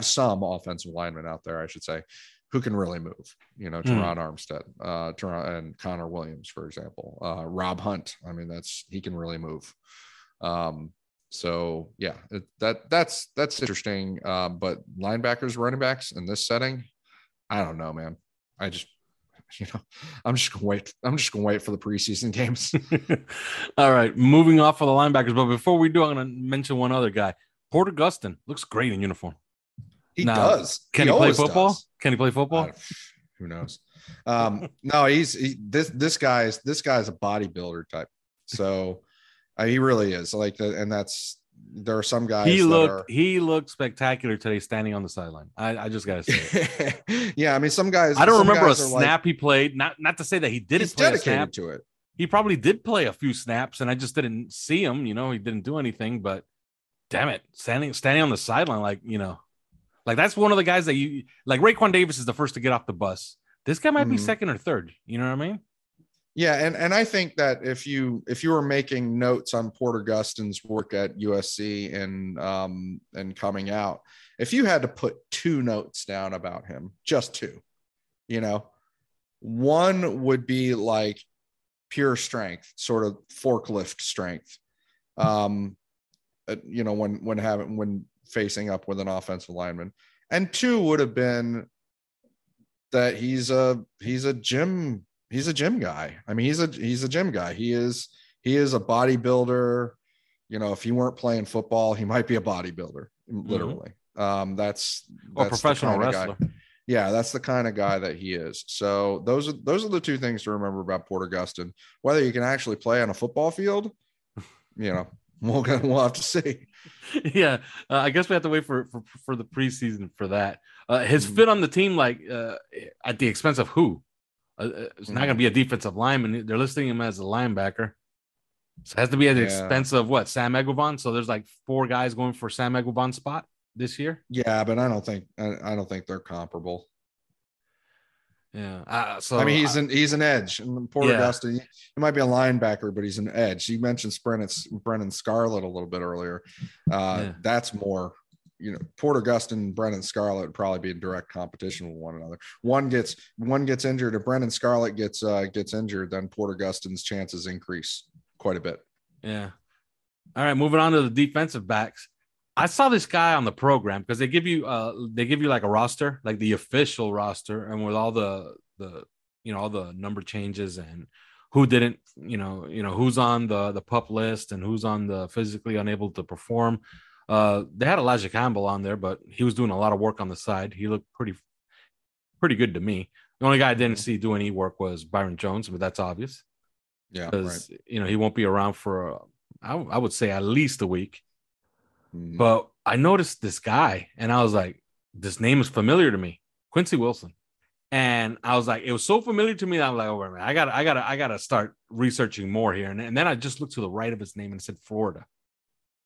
some offensive linemen out there, I should say, who can really move, you know, Teron Armstead, and Connor Williams, for example, Rob Hunt. I mean, he can really move. So yeah, that's interesting. But linebackers, running backs in this setting, I don't know, man. I just, you know, I'm just gonna wait for the preseason games. All right, moving off of the linebackers, but before we do, I'm gonna mention one other guy. Porter Gustin looks great in uniform. He does. Can he play football? Can he play football? Who knows? No, this guy's a bodybuilder type. So he really is. Like, and there are some guys. He looked spectacular today, standing on the sideline. I just gotta say. Yeah, I mean, some guys. I don't remember a snap he played. Not to say that he didn't play a snap to it. He probably did play a few snaps, and I just didn't see him. You know, he didn't do anything. But damn it, standing on the sideline, like, you know, like that's one of the guys that you like. Raekwon Davis is the first to get off the bus. This guy might be second or third. You know what I mean? Yeah, and I think that if you were making notes on Porter Gustin's work at USC and coming out, if you had to put two notes down about him, just two, you know, one would be like pure strength, sort of forklift strength, you know, when facing up with an offensive lineman, and two would have been that he's a gym guy. I mean, he's a gym guy. He is a bodybuilder. You know, if he weren't playing football, he might be a bodybuilder, literally. Mm-hmm. That's professional wrestler. Yeah. That's the kind of guy that he is. So those are the two things to remember about Porter Gustin. Whether you can actually play on a football field, you know, we'll have to see. Yeah. I guess we have to wait for the preseason for that. His fit on the team, like at the expense of who? It's not going to be a defensive lineman. They're listing him as a linebacker. So it has to be at the expense of what? Sam Eguavoen. So there's like four guys going for Sam Eguavoen's spot this year. Yeah, but I don't think they're comparable. Yeah. So I mean, he's an edge. And Porter Gustin, he might be a linebacker, but he's an edge. You mentioned Brennan Scarlett a little bit earlier. That's more. You know, Porter Gustin and Brennan Scarlett would probably be in direct competition with one another. One gets injured. If Brennan Scarlett gets injured, then Porter Gustin's chances increase quite a bit. Yeah. All right, moving on to the defensive backs. I saw this guy on the program because they give you like a roster, like the official roster, and with all all the number changes and who didn't, who's on the PUP list and who's on the physically unable to perform. They had Elijah Campbell on there, but he was doing a lot of work on the side. He looked pretty good to me. The only guy I didn't see do any work was Byron Jones, but that's obvious. Yeah, because he won't be around for I would say at least a week. Mm. But I noticed this guy, and I was like, "This name is familiar to me, Quincy Wilson." And I was like, it was so familiar to me that I'm like, "Oh man, I gotta start researching more here." And then I just looked to the right of his name and said, "Florida."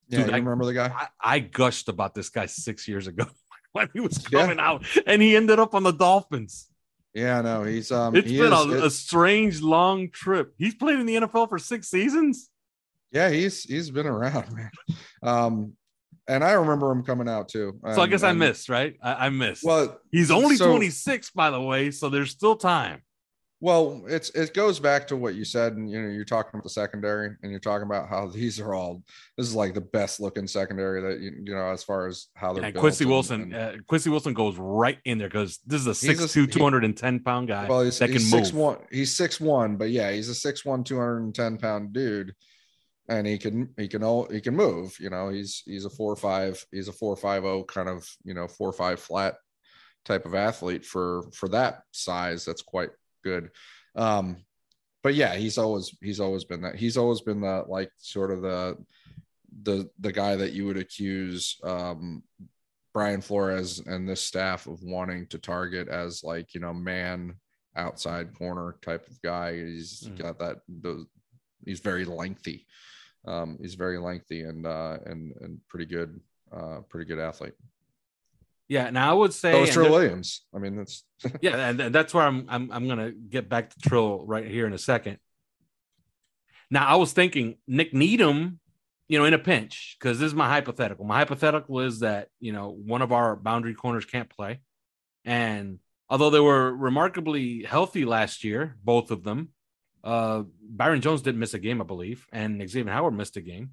Dude, I remember the guy. I gushed about this guy 6 years ago when he was coming out, and he ended up on the Dolphins. Yeah, no, he's it's been a strange long trip. He's played in the NFL for 6 seasons. Yeah, he's been around, man. And I remember him coming out too. So I guess I missed, right? I missed. Well, he's only 26, by the way, so there's still time. Well, it goes back to what you said, and you're talking about the secondary, and you're talking about how this is like the best looking secondary that as far as how they're. And Quincy Wilson goes right in there because this is a 6'2", 210-pound guy. Well, he's 6'1". He's 6'1", but yeah, he's a 6'1", 210-pound dude, and he can move. He's a 4.5, he's a 4.50 kind of 4.5 flat type of athlete for that size. That's quite good. But yeah, he's always been that. He's always been that, like, sort of the guy that you would accuse Brian Flores and this staff of wanting to target as, like, man outside corner type of guy. He's got that. He's very lengthy. He's very lengthy and pretty good athlete. Yeah, and I would say that was Trill Williams. I mean, that's yeah, and that's where I'm gonna get back to Trill right here in a second. Now, I was thinking Nick Needham, in a pinch, because this is my hypothetical. My hypothetical is that one of our boundary corners can't play, and although they were remarkably healthy last year, both of them, Byron Jones didn't miss a game, I believe, and Xavier Howard missed a game,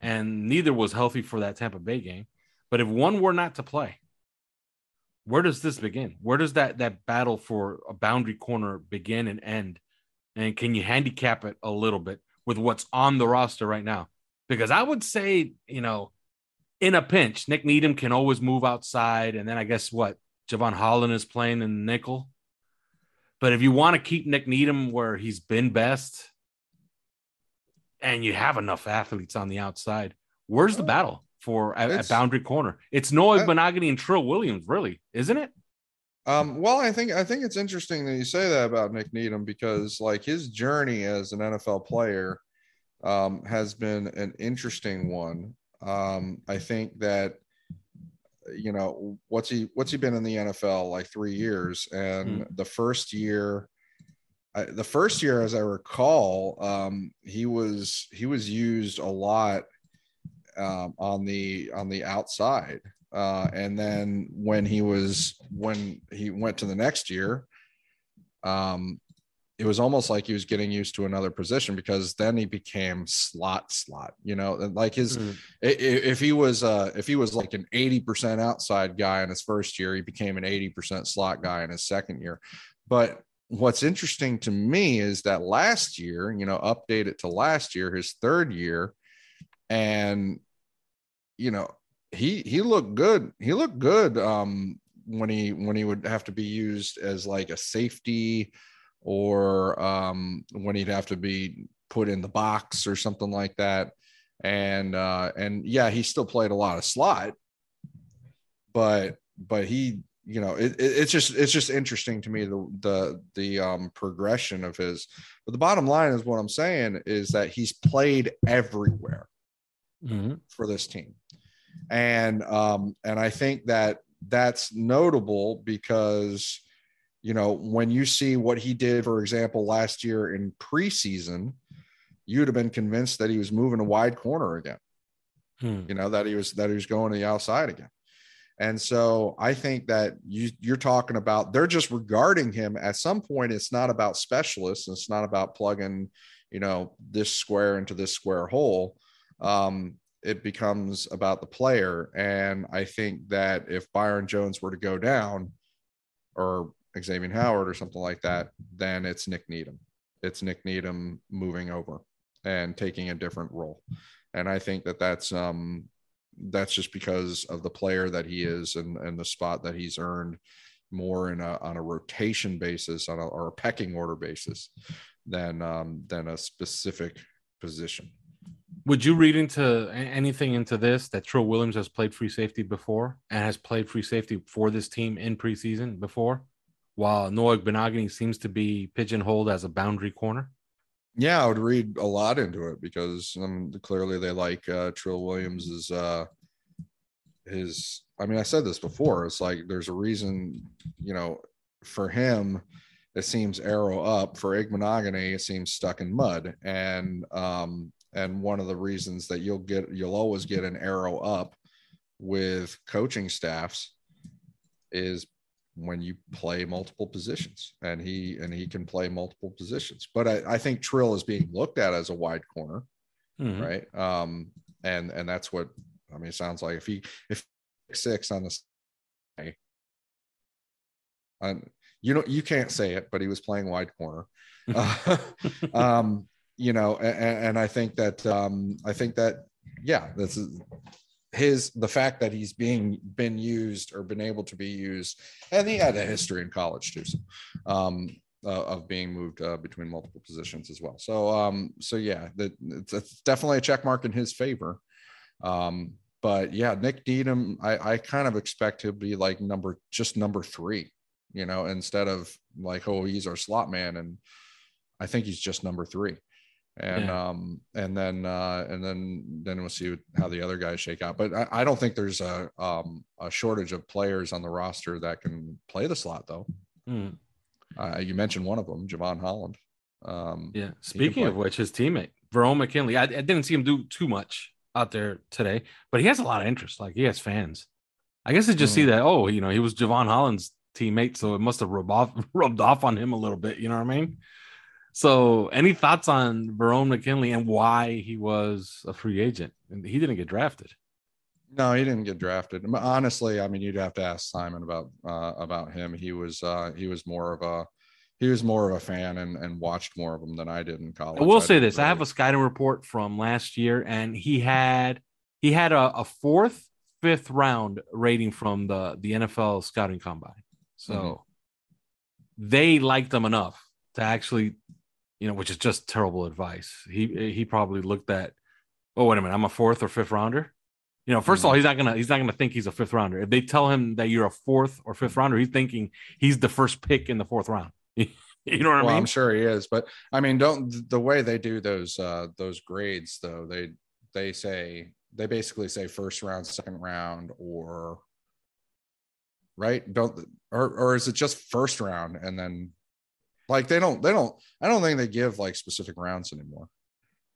and neither was healthy for that Tampa Bay game. But if one were not to play, where does this begin? Where does that battle for a boundary corner begin and end? And can you handicap it a little bit with what's on the roster right now? Because I would say, in a pinch, Nick Needham can always move outside. And then I guess what? Javon Holland is playing in the nickel. But if you want to keep Nick Needham where he's been best and you have enough athletes on the outside, where's the battle for a boundary corner? It's Noah Igbinoghene and Trill Williams, really, isn't it? Well, I think it's interesting that you say that about Nick Needham, because, like, his journey as an NFL player has been an interesting one. I think that, what's he been in the NFL, like, 3 years, and the first year, as I recall, he was used a lot on the outside, and then when he went to the next year, it was almost like he was getting used to another position, because then he became slot, and like his if he was like an 80% outside guy in his first year, he became an 80% slot guy in his second year. But what's interesting to me is that last year, update it to last year, his third year, and he looked good. He looked good when he would have to be used as, like, a safety, or when he'd have to be put in the box or something like that. And yeah, he still played a lot of slot, but he, it's just interesting to me, the progression of his. But the bottom line is, what I'm saying is that he's played everywhere for this team. And I think that that's notable because, when you see what he did, for example, last year in preseason, you'd have been convinced that he was moving a wide corner again, that he was going to the outside again. And so I think that you're talking about, they're just regarding him at some point. It's not about specialists. It's not about plugging, this square into this square hole. it becomes about the player. And I think that if Byron Jones were to go down, or Xavier Howard or something like that, then it's Nick Needham. It's Nick Needham moving over and taking a different role. And I think that that's just because of the player that he is and the spot that he's earned more in on a rotation basis or a pecking order basis than a specific position. Would you read into anything into this that Trill Williams has played free safety before and has played free safety for this team in preseason before, while Noah Igbinoghene seems to be pigeonholed as a boundary corner? Yeah, I would read a lot into it because clearly they like Trill Williams' his. I mean, I said this before. It's like there's a reason, for him, it seems arrow up. For Igbinoghene, it seems stuck in mud. And one of the reasons that you'll always get an arrow up with coaching staffs is when you play multiple positions, and he can play multiple positions. But I think Trill is being looked at as a wide corner, mm-hmm. right? And that's what I mean. It sounds like if six on the side, you can't say it, but he was playing wide corner. And I think that this is the fact that he's been used or been able to be used, and he had a history in college too, of being moved between multiple positions as well. It's definitely a check mark in his favor. But yeah, Nick Needham, I kind of expect he'll be like number three, instead of like, oh, he's our slot man, and I think he's just number three. And yeah. Then we'll see how the other guys shake out. But I don't think there's a shortage of players on the roster that can play the slot, though. Mm. You mentioned one of them, Javon Holland. Yeah. Speaking of which, his teammate, Verone McKinley, I didn't see him do too much out there today, but he has a lot of interest. Like, he has fans. I guess they just see that, he was Javon Holland's teammate, so it must have rubbed off on him a little bit. You know what I mean? So any thoughts on Verone McKinley and why he was a free agent? And he didn't get drafted. No, he didn't get drafted. Honestly, I mean, you'd have to ask Simon about him. He was more of a fan and watched more of them than I did in college. I will say this. Really... I have a scouting report from last year, and he had a fourth, fifth round rating from the NFL scouting combine. So they liked him enough to actually, which is just terrible advice. He probably looked at, oh, wait a minute, I'm a fourth or fifth rounder. First of all, he's not gonna think he's a fifth rounder. If they tell him that you're a fourth or fifth rounder, he's thinking he's the first pick in the fourth round. I mean? I'm sure he is, but I mean, the way they do those grades though, they basically say first round, second round, or right? Or is it just first round and then? Like I don't think they give like specific rounds anymore.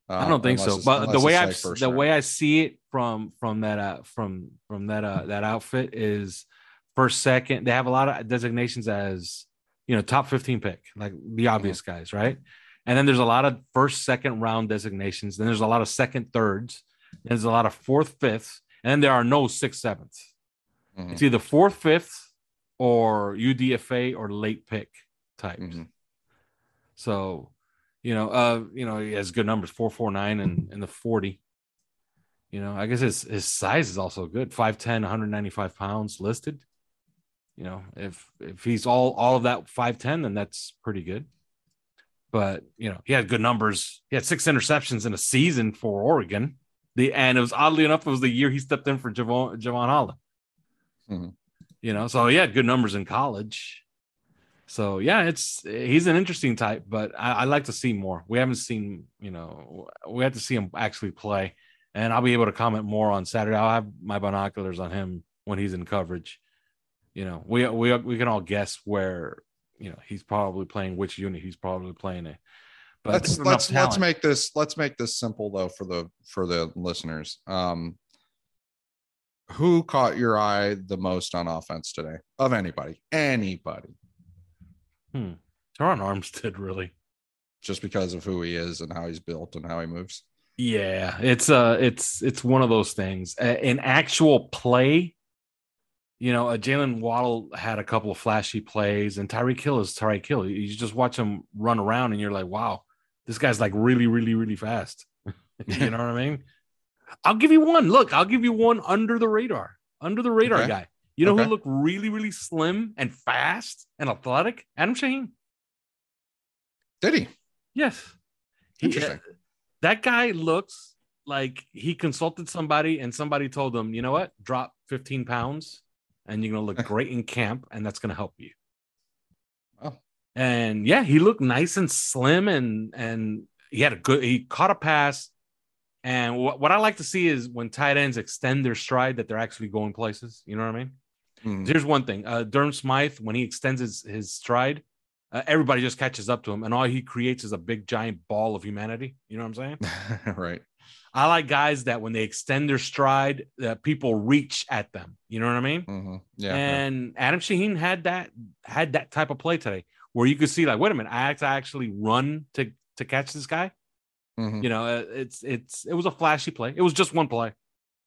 I don't think so. But the way I see it from that that outfit is first, second. They have a lot of designations as, top 15 pick, like the obvious guys. Right. And then there's a lot of first, second round designations. Then there's a lot of second, thirds. There's a lot of fourth, fifths. And then there are no sixth, sevenths. Mm-hmm. It's either fourth, fifth or UDFA or late pick types. Mm-hmm. So, he has good numbers, 4.49 and the 40. I guess his size is also good. 5'10", 195 pounds listed. If he's all of that 5'10", then that's pretty good. But he had good numbers. He had 6 interceptions in a season for Oregon. And it was oddly enough, it was the year he stepped in for Javon Holland. Mm-hmm. So he had good numbers in college. So yeah, he's an interesting type, but I'd like to see more. We haven't seen, we have to see him actually play, and I'll be able to comment more on Saturday. I'll have my binoculars on him when he's in coverage. We can all guess where he's probably playing, which unit he's probably playing in. But let's make this simple though for the listeners. Who caught your eye the most on offense today of anybody? Anybody? Teron Armstead, really, just because of who he is and how he's built and how he moves. Yeah, it's one of those things. In actual play, you know, Jalen Waddle had a couple of flashy plays, and Tyreek Hill is Tyreek Hill. You just watch him run around, and you're like, wow, this guy's like really, really, really fast. You know what I mean? I'll give you one. Look, I'll give you one under the radar okay. guy. You know okay. who looked really, really slim and fast and athletic? Adam Shaheen. Did he? Yes. Interesting. That guy looks like he consulted somebody and somebody told him, you know what, drop 15 pounds and you're going to look great in camp and that's going to help you. Oh. And yeah, he looked nice and slim and he had he caught a pass. And what I like to see is when tight ends extend their stride that they're actually going places. You know what I mean? Mm. Here's one thing. Durham Smythe, when he extends his stride, everybody just catches up to him, and all he creates is a big, giant ball of humanity. You know what I'm saying? Right. I like guys that when they extend their stride, people reach at them. You know what I mean? Mm-hmm. Yeah. And yeah. Adam Shaheen had that type of play today, where you could see like, wait a minute, I have to actually run to catch this guy. Mm-hmm. You know, it was a flashy play. It was just one play,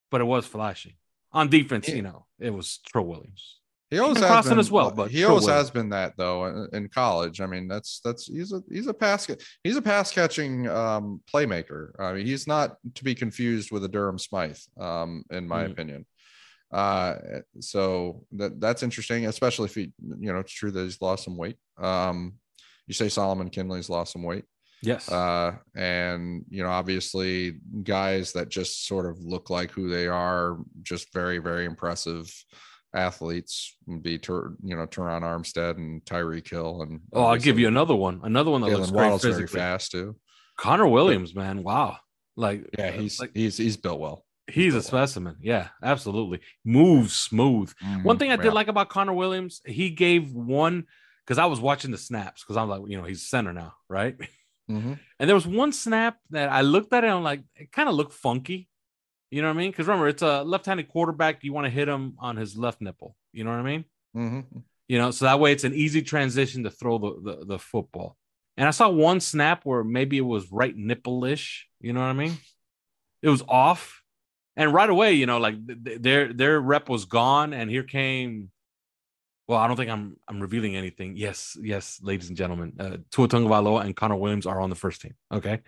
but it was flashy. On defense, yeah. You know, it was Trill Williams. He always has been as well, but he always has been that though in college. I mean, that's he's a pass catching playmaker. I mean, he's not to be confused with a Durham Smythe, in my mm-hmm. opinion. So that's interesting, especially if he, you know, it's true that he's lost some weight. You say Solomon Kinley's lost some weight. Yes. And you know, obviously guys that just sort of look like who they are, just very, very impressive athletes would be, you know, Teron Armstead and Tyreek Hill, and I'll give you another one that Jalen looks great physically, fast too. Connor Williams, man, wow! Like, yeah, he's built well. He's a specimen. Well. Yeah, absolutely. Moves smooth. Mm-hmm. One thing I did like about Connor Williams, he gave one because I was watching the snaps because I'm like, you know, he's center now, right? Mm-hmm. And there was one snap that I looked at it and I'm like, it kind of looked funky. You know what I mean? Because remember, it's a left-handed quarterback. You want to hit him on his left nipple. You know what I mean? Mm-hmm. You know, so that way it's an easy transition to throw the football. And I saw one snap where maybe it was right nipple-ish. You know what I mean? It was off. And right away, you know, like their rep was gone. And here came, well, I don't think I'm revealing anything. Yes, ladies and gentlemen, Tua Tagovailoa and Connor Williams are on the first team. Okay.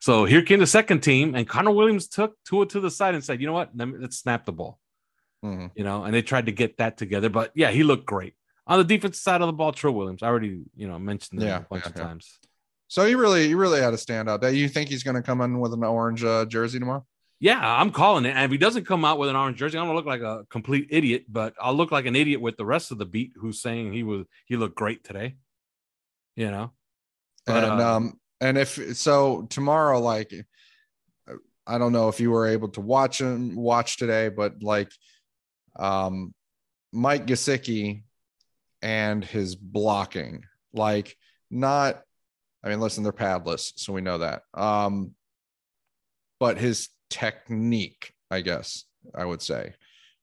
So here came the second team, and Connor Williams took Tua to the side and said, you know what, let's snap the ball, mm-hmm. you know, and they tried to get that together. But, yeah, he looked great. On the defensive side of the ball, Trill Williams, I already, you know, mentioned that a bunch of times. So he really had a standout day. You think he's going to come in with an orange jersey tomorrow? Yeah, I'm calling it. And if he doesn't come out with an orange jersey, I'm going to look like a complete idiot, but I'll look like an idiot with the rest of the beat who's saying he looked great today, you know. But, and if so, tomorrow, like, I don't know if you were able to watch today, but like, Mike Gesicki and his blocking, like, not, I mean, listen, they're padless, so we know that. But his technique, I guess, I would say,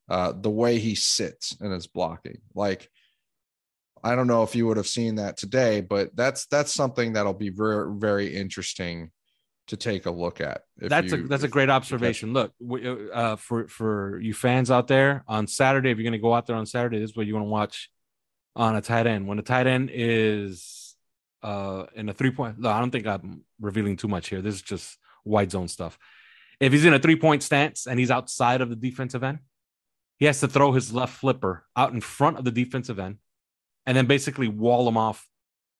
the way he sits and his blocking, like, I don't know if you would have seen that today, but that's something that'll be very, very interesting to take a look at. That's a great observation. Look, for you fans out there on Saturday, if you're going to go out there on Saturday, this is what you want to watch on a tight end. When a tight end is in a 3-point, no, I don't think I'm revealing too much here. This is just wide zone stuff. If he's in a 3-point stance and he's outside of the defensive end, he has to throw his left flipper out in front of the defensive end, and then basically wall them off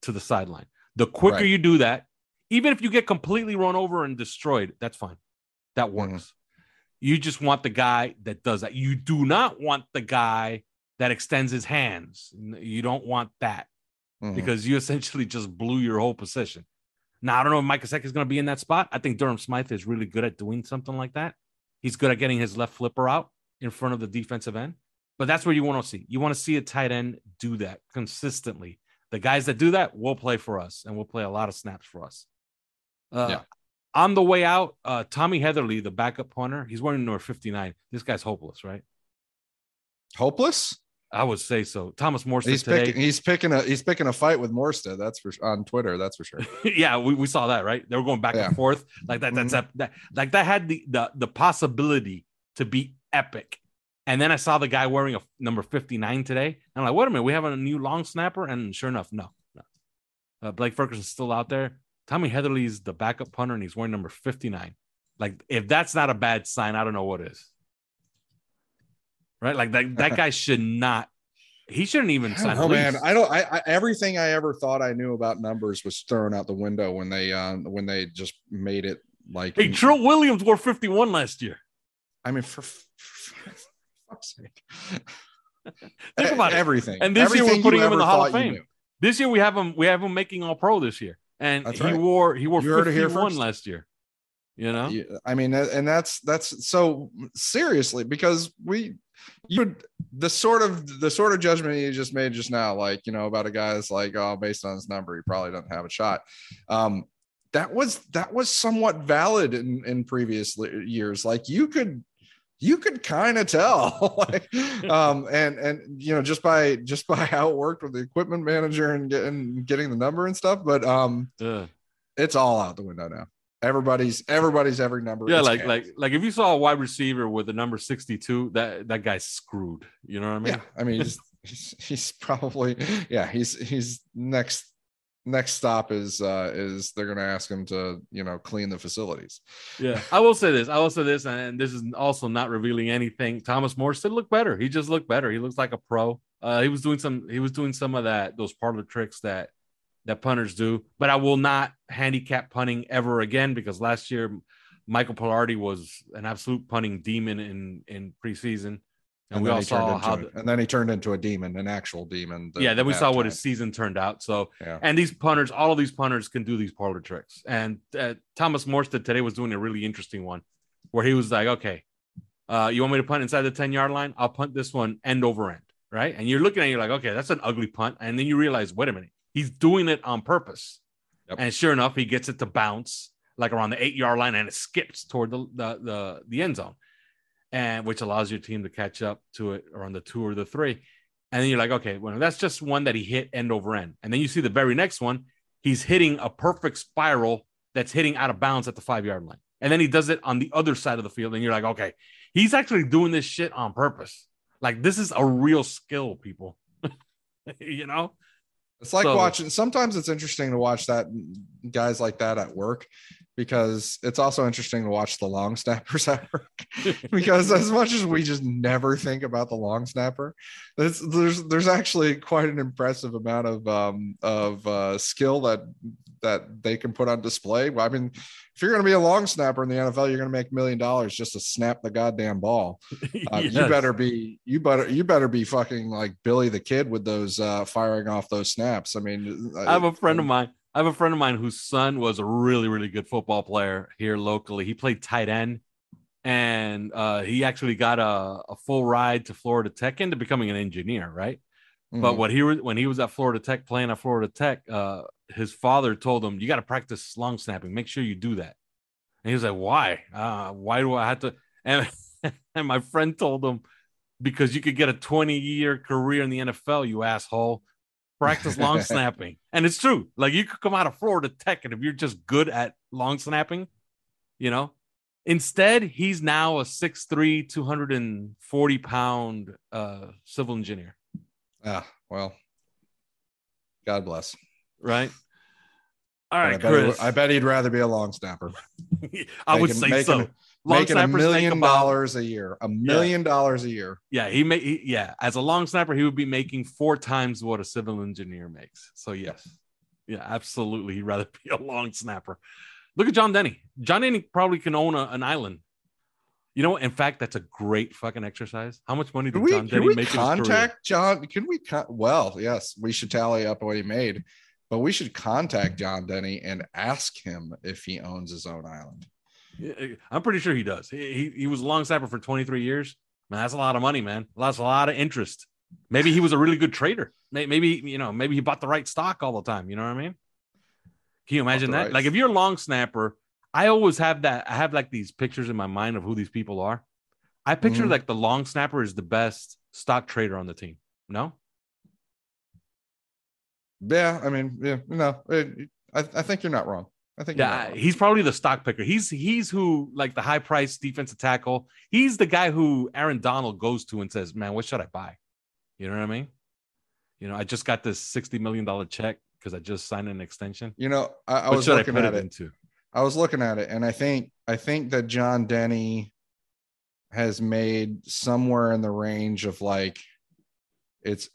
to the sideline. The quicker you do that, even if you get completely run over and destroyed, that's fine. That works. Mm-hmm. You just want the guy that does that. You do not want the guy that extends his hands. You don't want that because you essentially just blew your whole position. Now, I don't know if Mike Gesicki is going to be in that spot. I think Durham Smythe is really good at doing something like that. He's good at getting his left flipper out in front of the defensive end. But that's where you want to see. You want to see a tight end do that consistently. The guys that do that will play for us, and will play a lot of snaps for us. On the way out, Tommy Heatherly, the backup punter, he's wearing number 59. This guy's hopeless, right? Hopeless? I would say so. Thomas Morstead he's picking a fight with Morstead. That's for on Twitter. That's for sure. Yeah, we saw that, right? They were going back and forth like that. That's that had the possibility to be epic. And then I saw the guy wearing a number 59 today. And I'm like, wait a minute, we have a new long snapper. And sure enough, no. Blake Ferguson's still out there. Tommy Heatherly's the backup punter, and he's wearing number 59. Like, if that's not a bad sign, I don't know what is. Right? Like that guy should not. He shouldn't even sign. Oh man, I everything I ever thought I knew about numbers was thrown out the window when they just made it like. Hey, Trill Williams wore 51 last year. I mean, for fuck's sake. Think about everything. And this everything year we're putting him in the Hall of Fame. This year we have him making All-Pro this year, and that's right. He wore 51 last year. You know, I mean, and that's so seriously because the sort of judgment you just made just now, like, you know, about a guy that's like, oh, based on his number, he probably doesn't have a shot. That was somewhat valid in previous years. Like you could kind of tell, like, and you know, just by how it worked with the equipment manager and getting the number and stuff. But it's all out the window now. Everybody's every number. Yeah, like if you saw a wide receiver with the number 62, that guy's screwed. You know what I mean? Yeah, I mean he's probably he's next stop is they're gonna ask him to, you know, clean the facilities. Yeah, I will say this, and this is also not revealing anything. Thomas Morstead looked better. He just looked better. He looks like a pro. He was doing some of those parlor tricks that punters do, but I will not handicap punting ever again because last year Michael Pilardi was an absolute punting demon in preseason, and we all saw and then he turned into a demon, an actual demon. Then we saw what his season turned out. So, yeah. And these punters, all of these punters can do these parlor tricks. And Thomas Morstead today was doing a really interesting one where he was like, okay, you want me to punt inside the 10-yard line? I'll punt this one end over end, right? And you're looking at it, you're like, okay, that's an ugly punt. And then you realize, wait a minute. He's doing it on purpose. Yep. And sure enough, he gets it to bounce like around the 8-yard line and it skips toward the end zone, and which allows your team to catch up to it around the 2 or the 3. And then you're like, okay, well, that's just one that he hit end over end. And then you see the very next one, he's hitting a perfect spiral that's hitting out of bounds at the 5-yard line. And then he does it on the other side of the field. And you're like, okay, he's actually doing this shit on purpose. Like, this is a real skill, people, you know? It's like watching. Sometimes it's interesting to watch that guys like that at work, because it's also interesting to watch the long snappers at work. Because as much as we just never think about the long snapper, there's actually quite an impressive amount of skill that they can put on display. I mean, if you're going to be a long snapper in the NFL, you're going to make $1 million just to snap the goddamn ball. Yes. You better be fucking like Billy the Kid with those firing off those snaps. I mean, I have a friend of mine whose son was a really, really good football player here locally. He played tight end, and he actually got a full ride to Florida Tech into becoming an engineer. Right. Mm-hmm. But when he was at Florida Tech, playing at Florida Tech, his father told him, you got to practice long snapping. Make sure you do that. And he was like, why? Why do I have to? And my friend told him, because you could get a 20-year career in the NFL, you asshole. Practice long snapping. And it's true. Like, you could come out of Florida Tech, and if you're just good at long snapping, you know. Instead, he's now a 6'3", 240-pound civil engineer. Ah, well, God bless. Right. All right, Chris. I bet he'd rather be a long snapper. I would say so. Long snappers make $1 million a year. $1 million a year. Yeah, as a long snapper, he would be making 4 times what a civil engineer makes. So yes. Yeah, absolutely. He'd rather be a long snapper. Look at John Denny. John Denny probably can own an island. You know, in fact, that's a great fucking exercise. How much money did John Denny make? Well, yes, we should tally up what he made, but we should contact John Denny and ask him if he owns his own island. I'm pretty sure he does. He was a long snapper for 23 years. Man, that's a lot of money, man. That's a lot of interest. Maybe he was a really good trader. Maybe he bought the right stock all the time. You know what I mean? Can you imagine that? Rights. Like, if you're a long snapper, I always have that. I have like these pictures in my mind of who these people are. I picture like the long snapper is the best stock trader on the team. No? Yeah, I mean, yeah, no, I think you're not wrong. I think he's probably the stock picker. He's who, like, the high price defensive tackle. He's the guy who Aaron Donald goes to and says, man, what should I buy? You know what I mean? You know, I just got this $60 million check because I just signed an extension. You know, I was looking at it. I was looking at it, and I think that John Denny has made somewhere in the range of, like, it's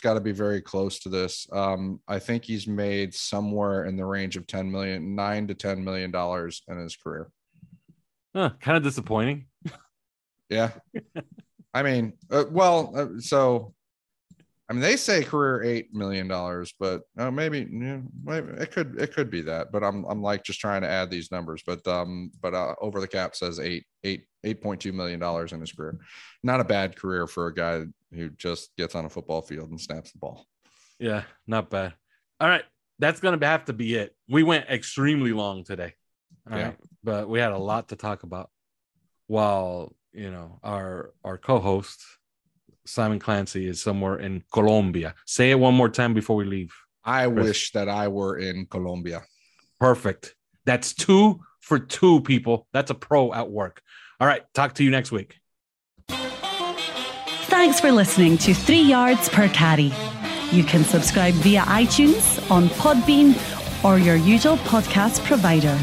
got to be very close to this. I think he's made somewhere in the range of $9 to $10 million in his career. Kind of disappointing. Yeah. I mean, they say career $8 million, but maybe it could be that, but I'm like just trying to add these numbers, but over the cap says $8.2 million in his career. Not a bad career for a guy who just gets on a football field and snaps the ball. Yeah, not bad. All right, that's going to have to be it. We went extremely long today. All right? But we had a lot to talk about while, you know, our co-host, Simon Clancy, is somewhere in Colombia. Say it one more time before we leave. I wish that I were in Colombia. Perfect. That's 2 for 2, people. That's a pro at work. All right, talk to you next week. Thanks for listening to 3 Yards Per Carry. You can subscribe via iTunes, on Podbean, or your usual podcast provider.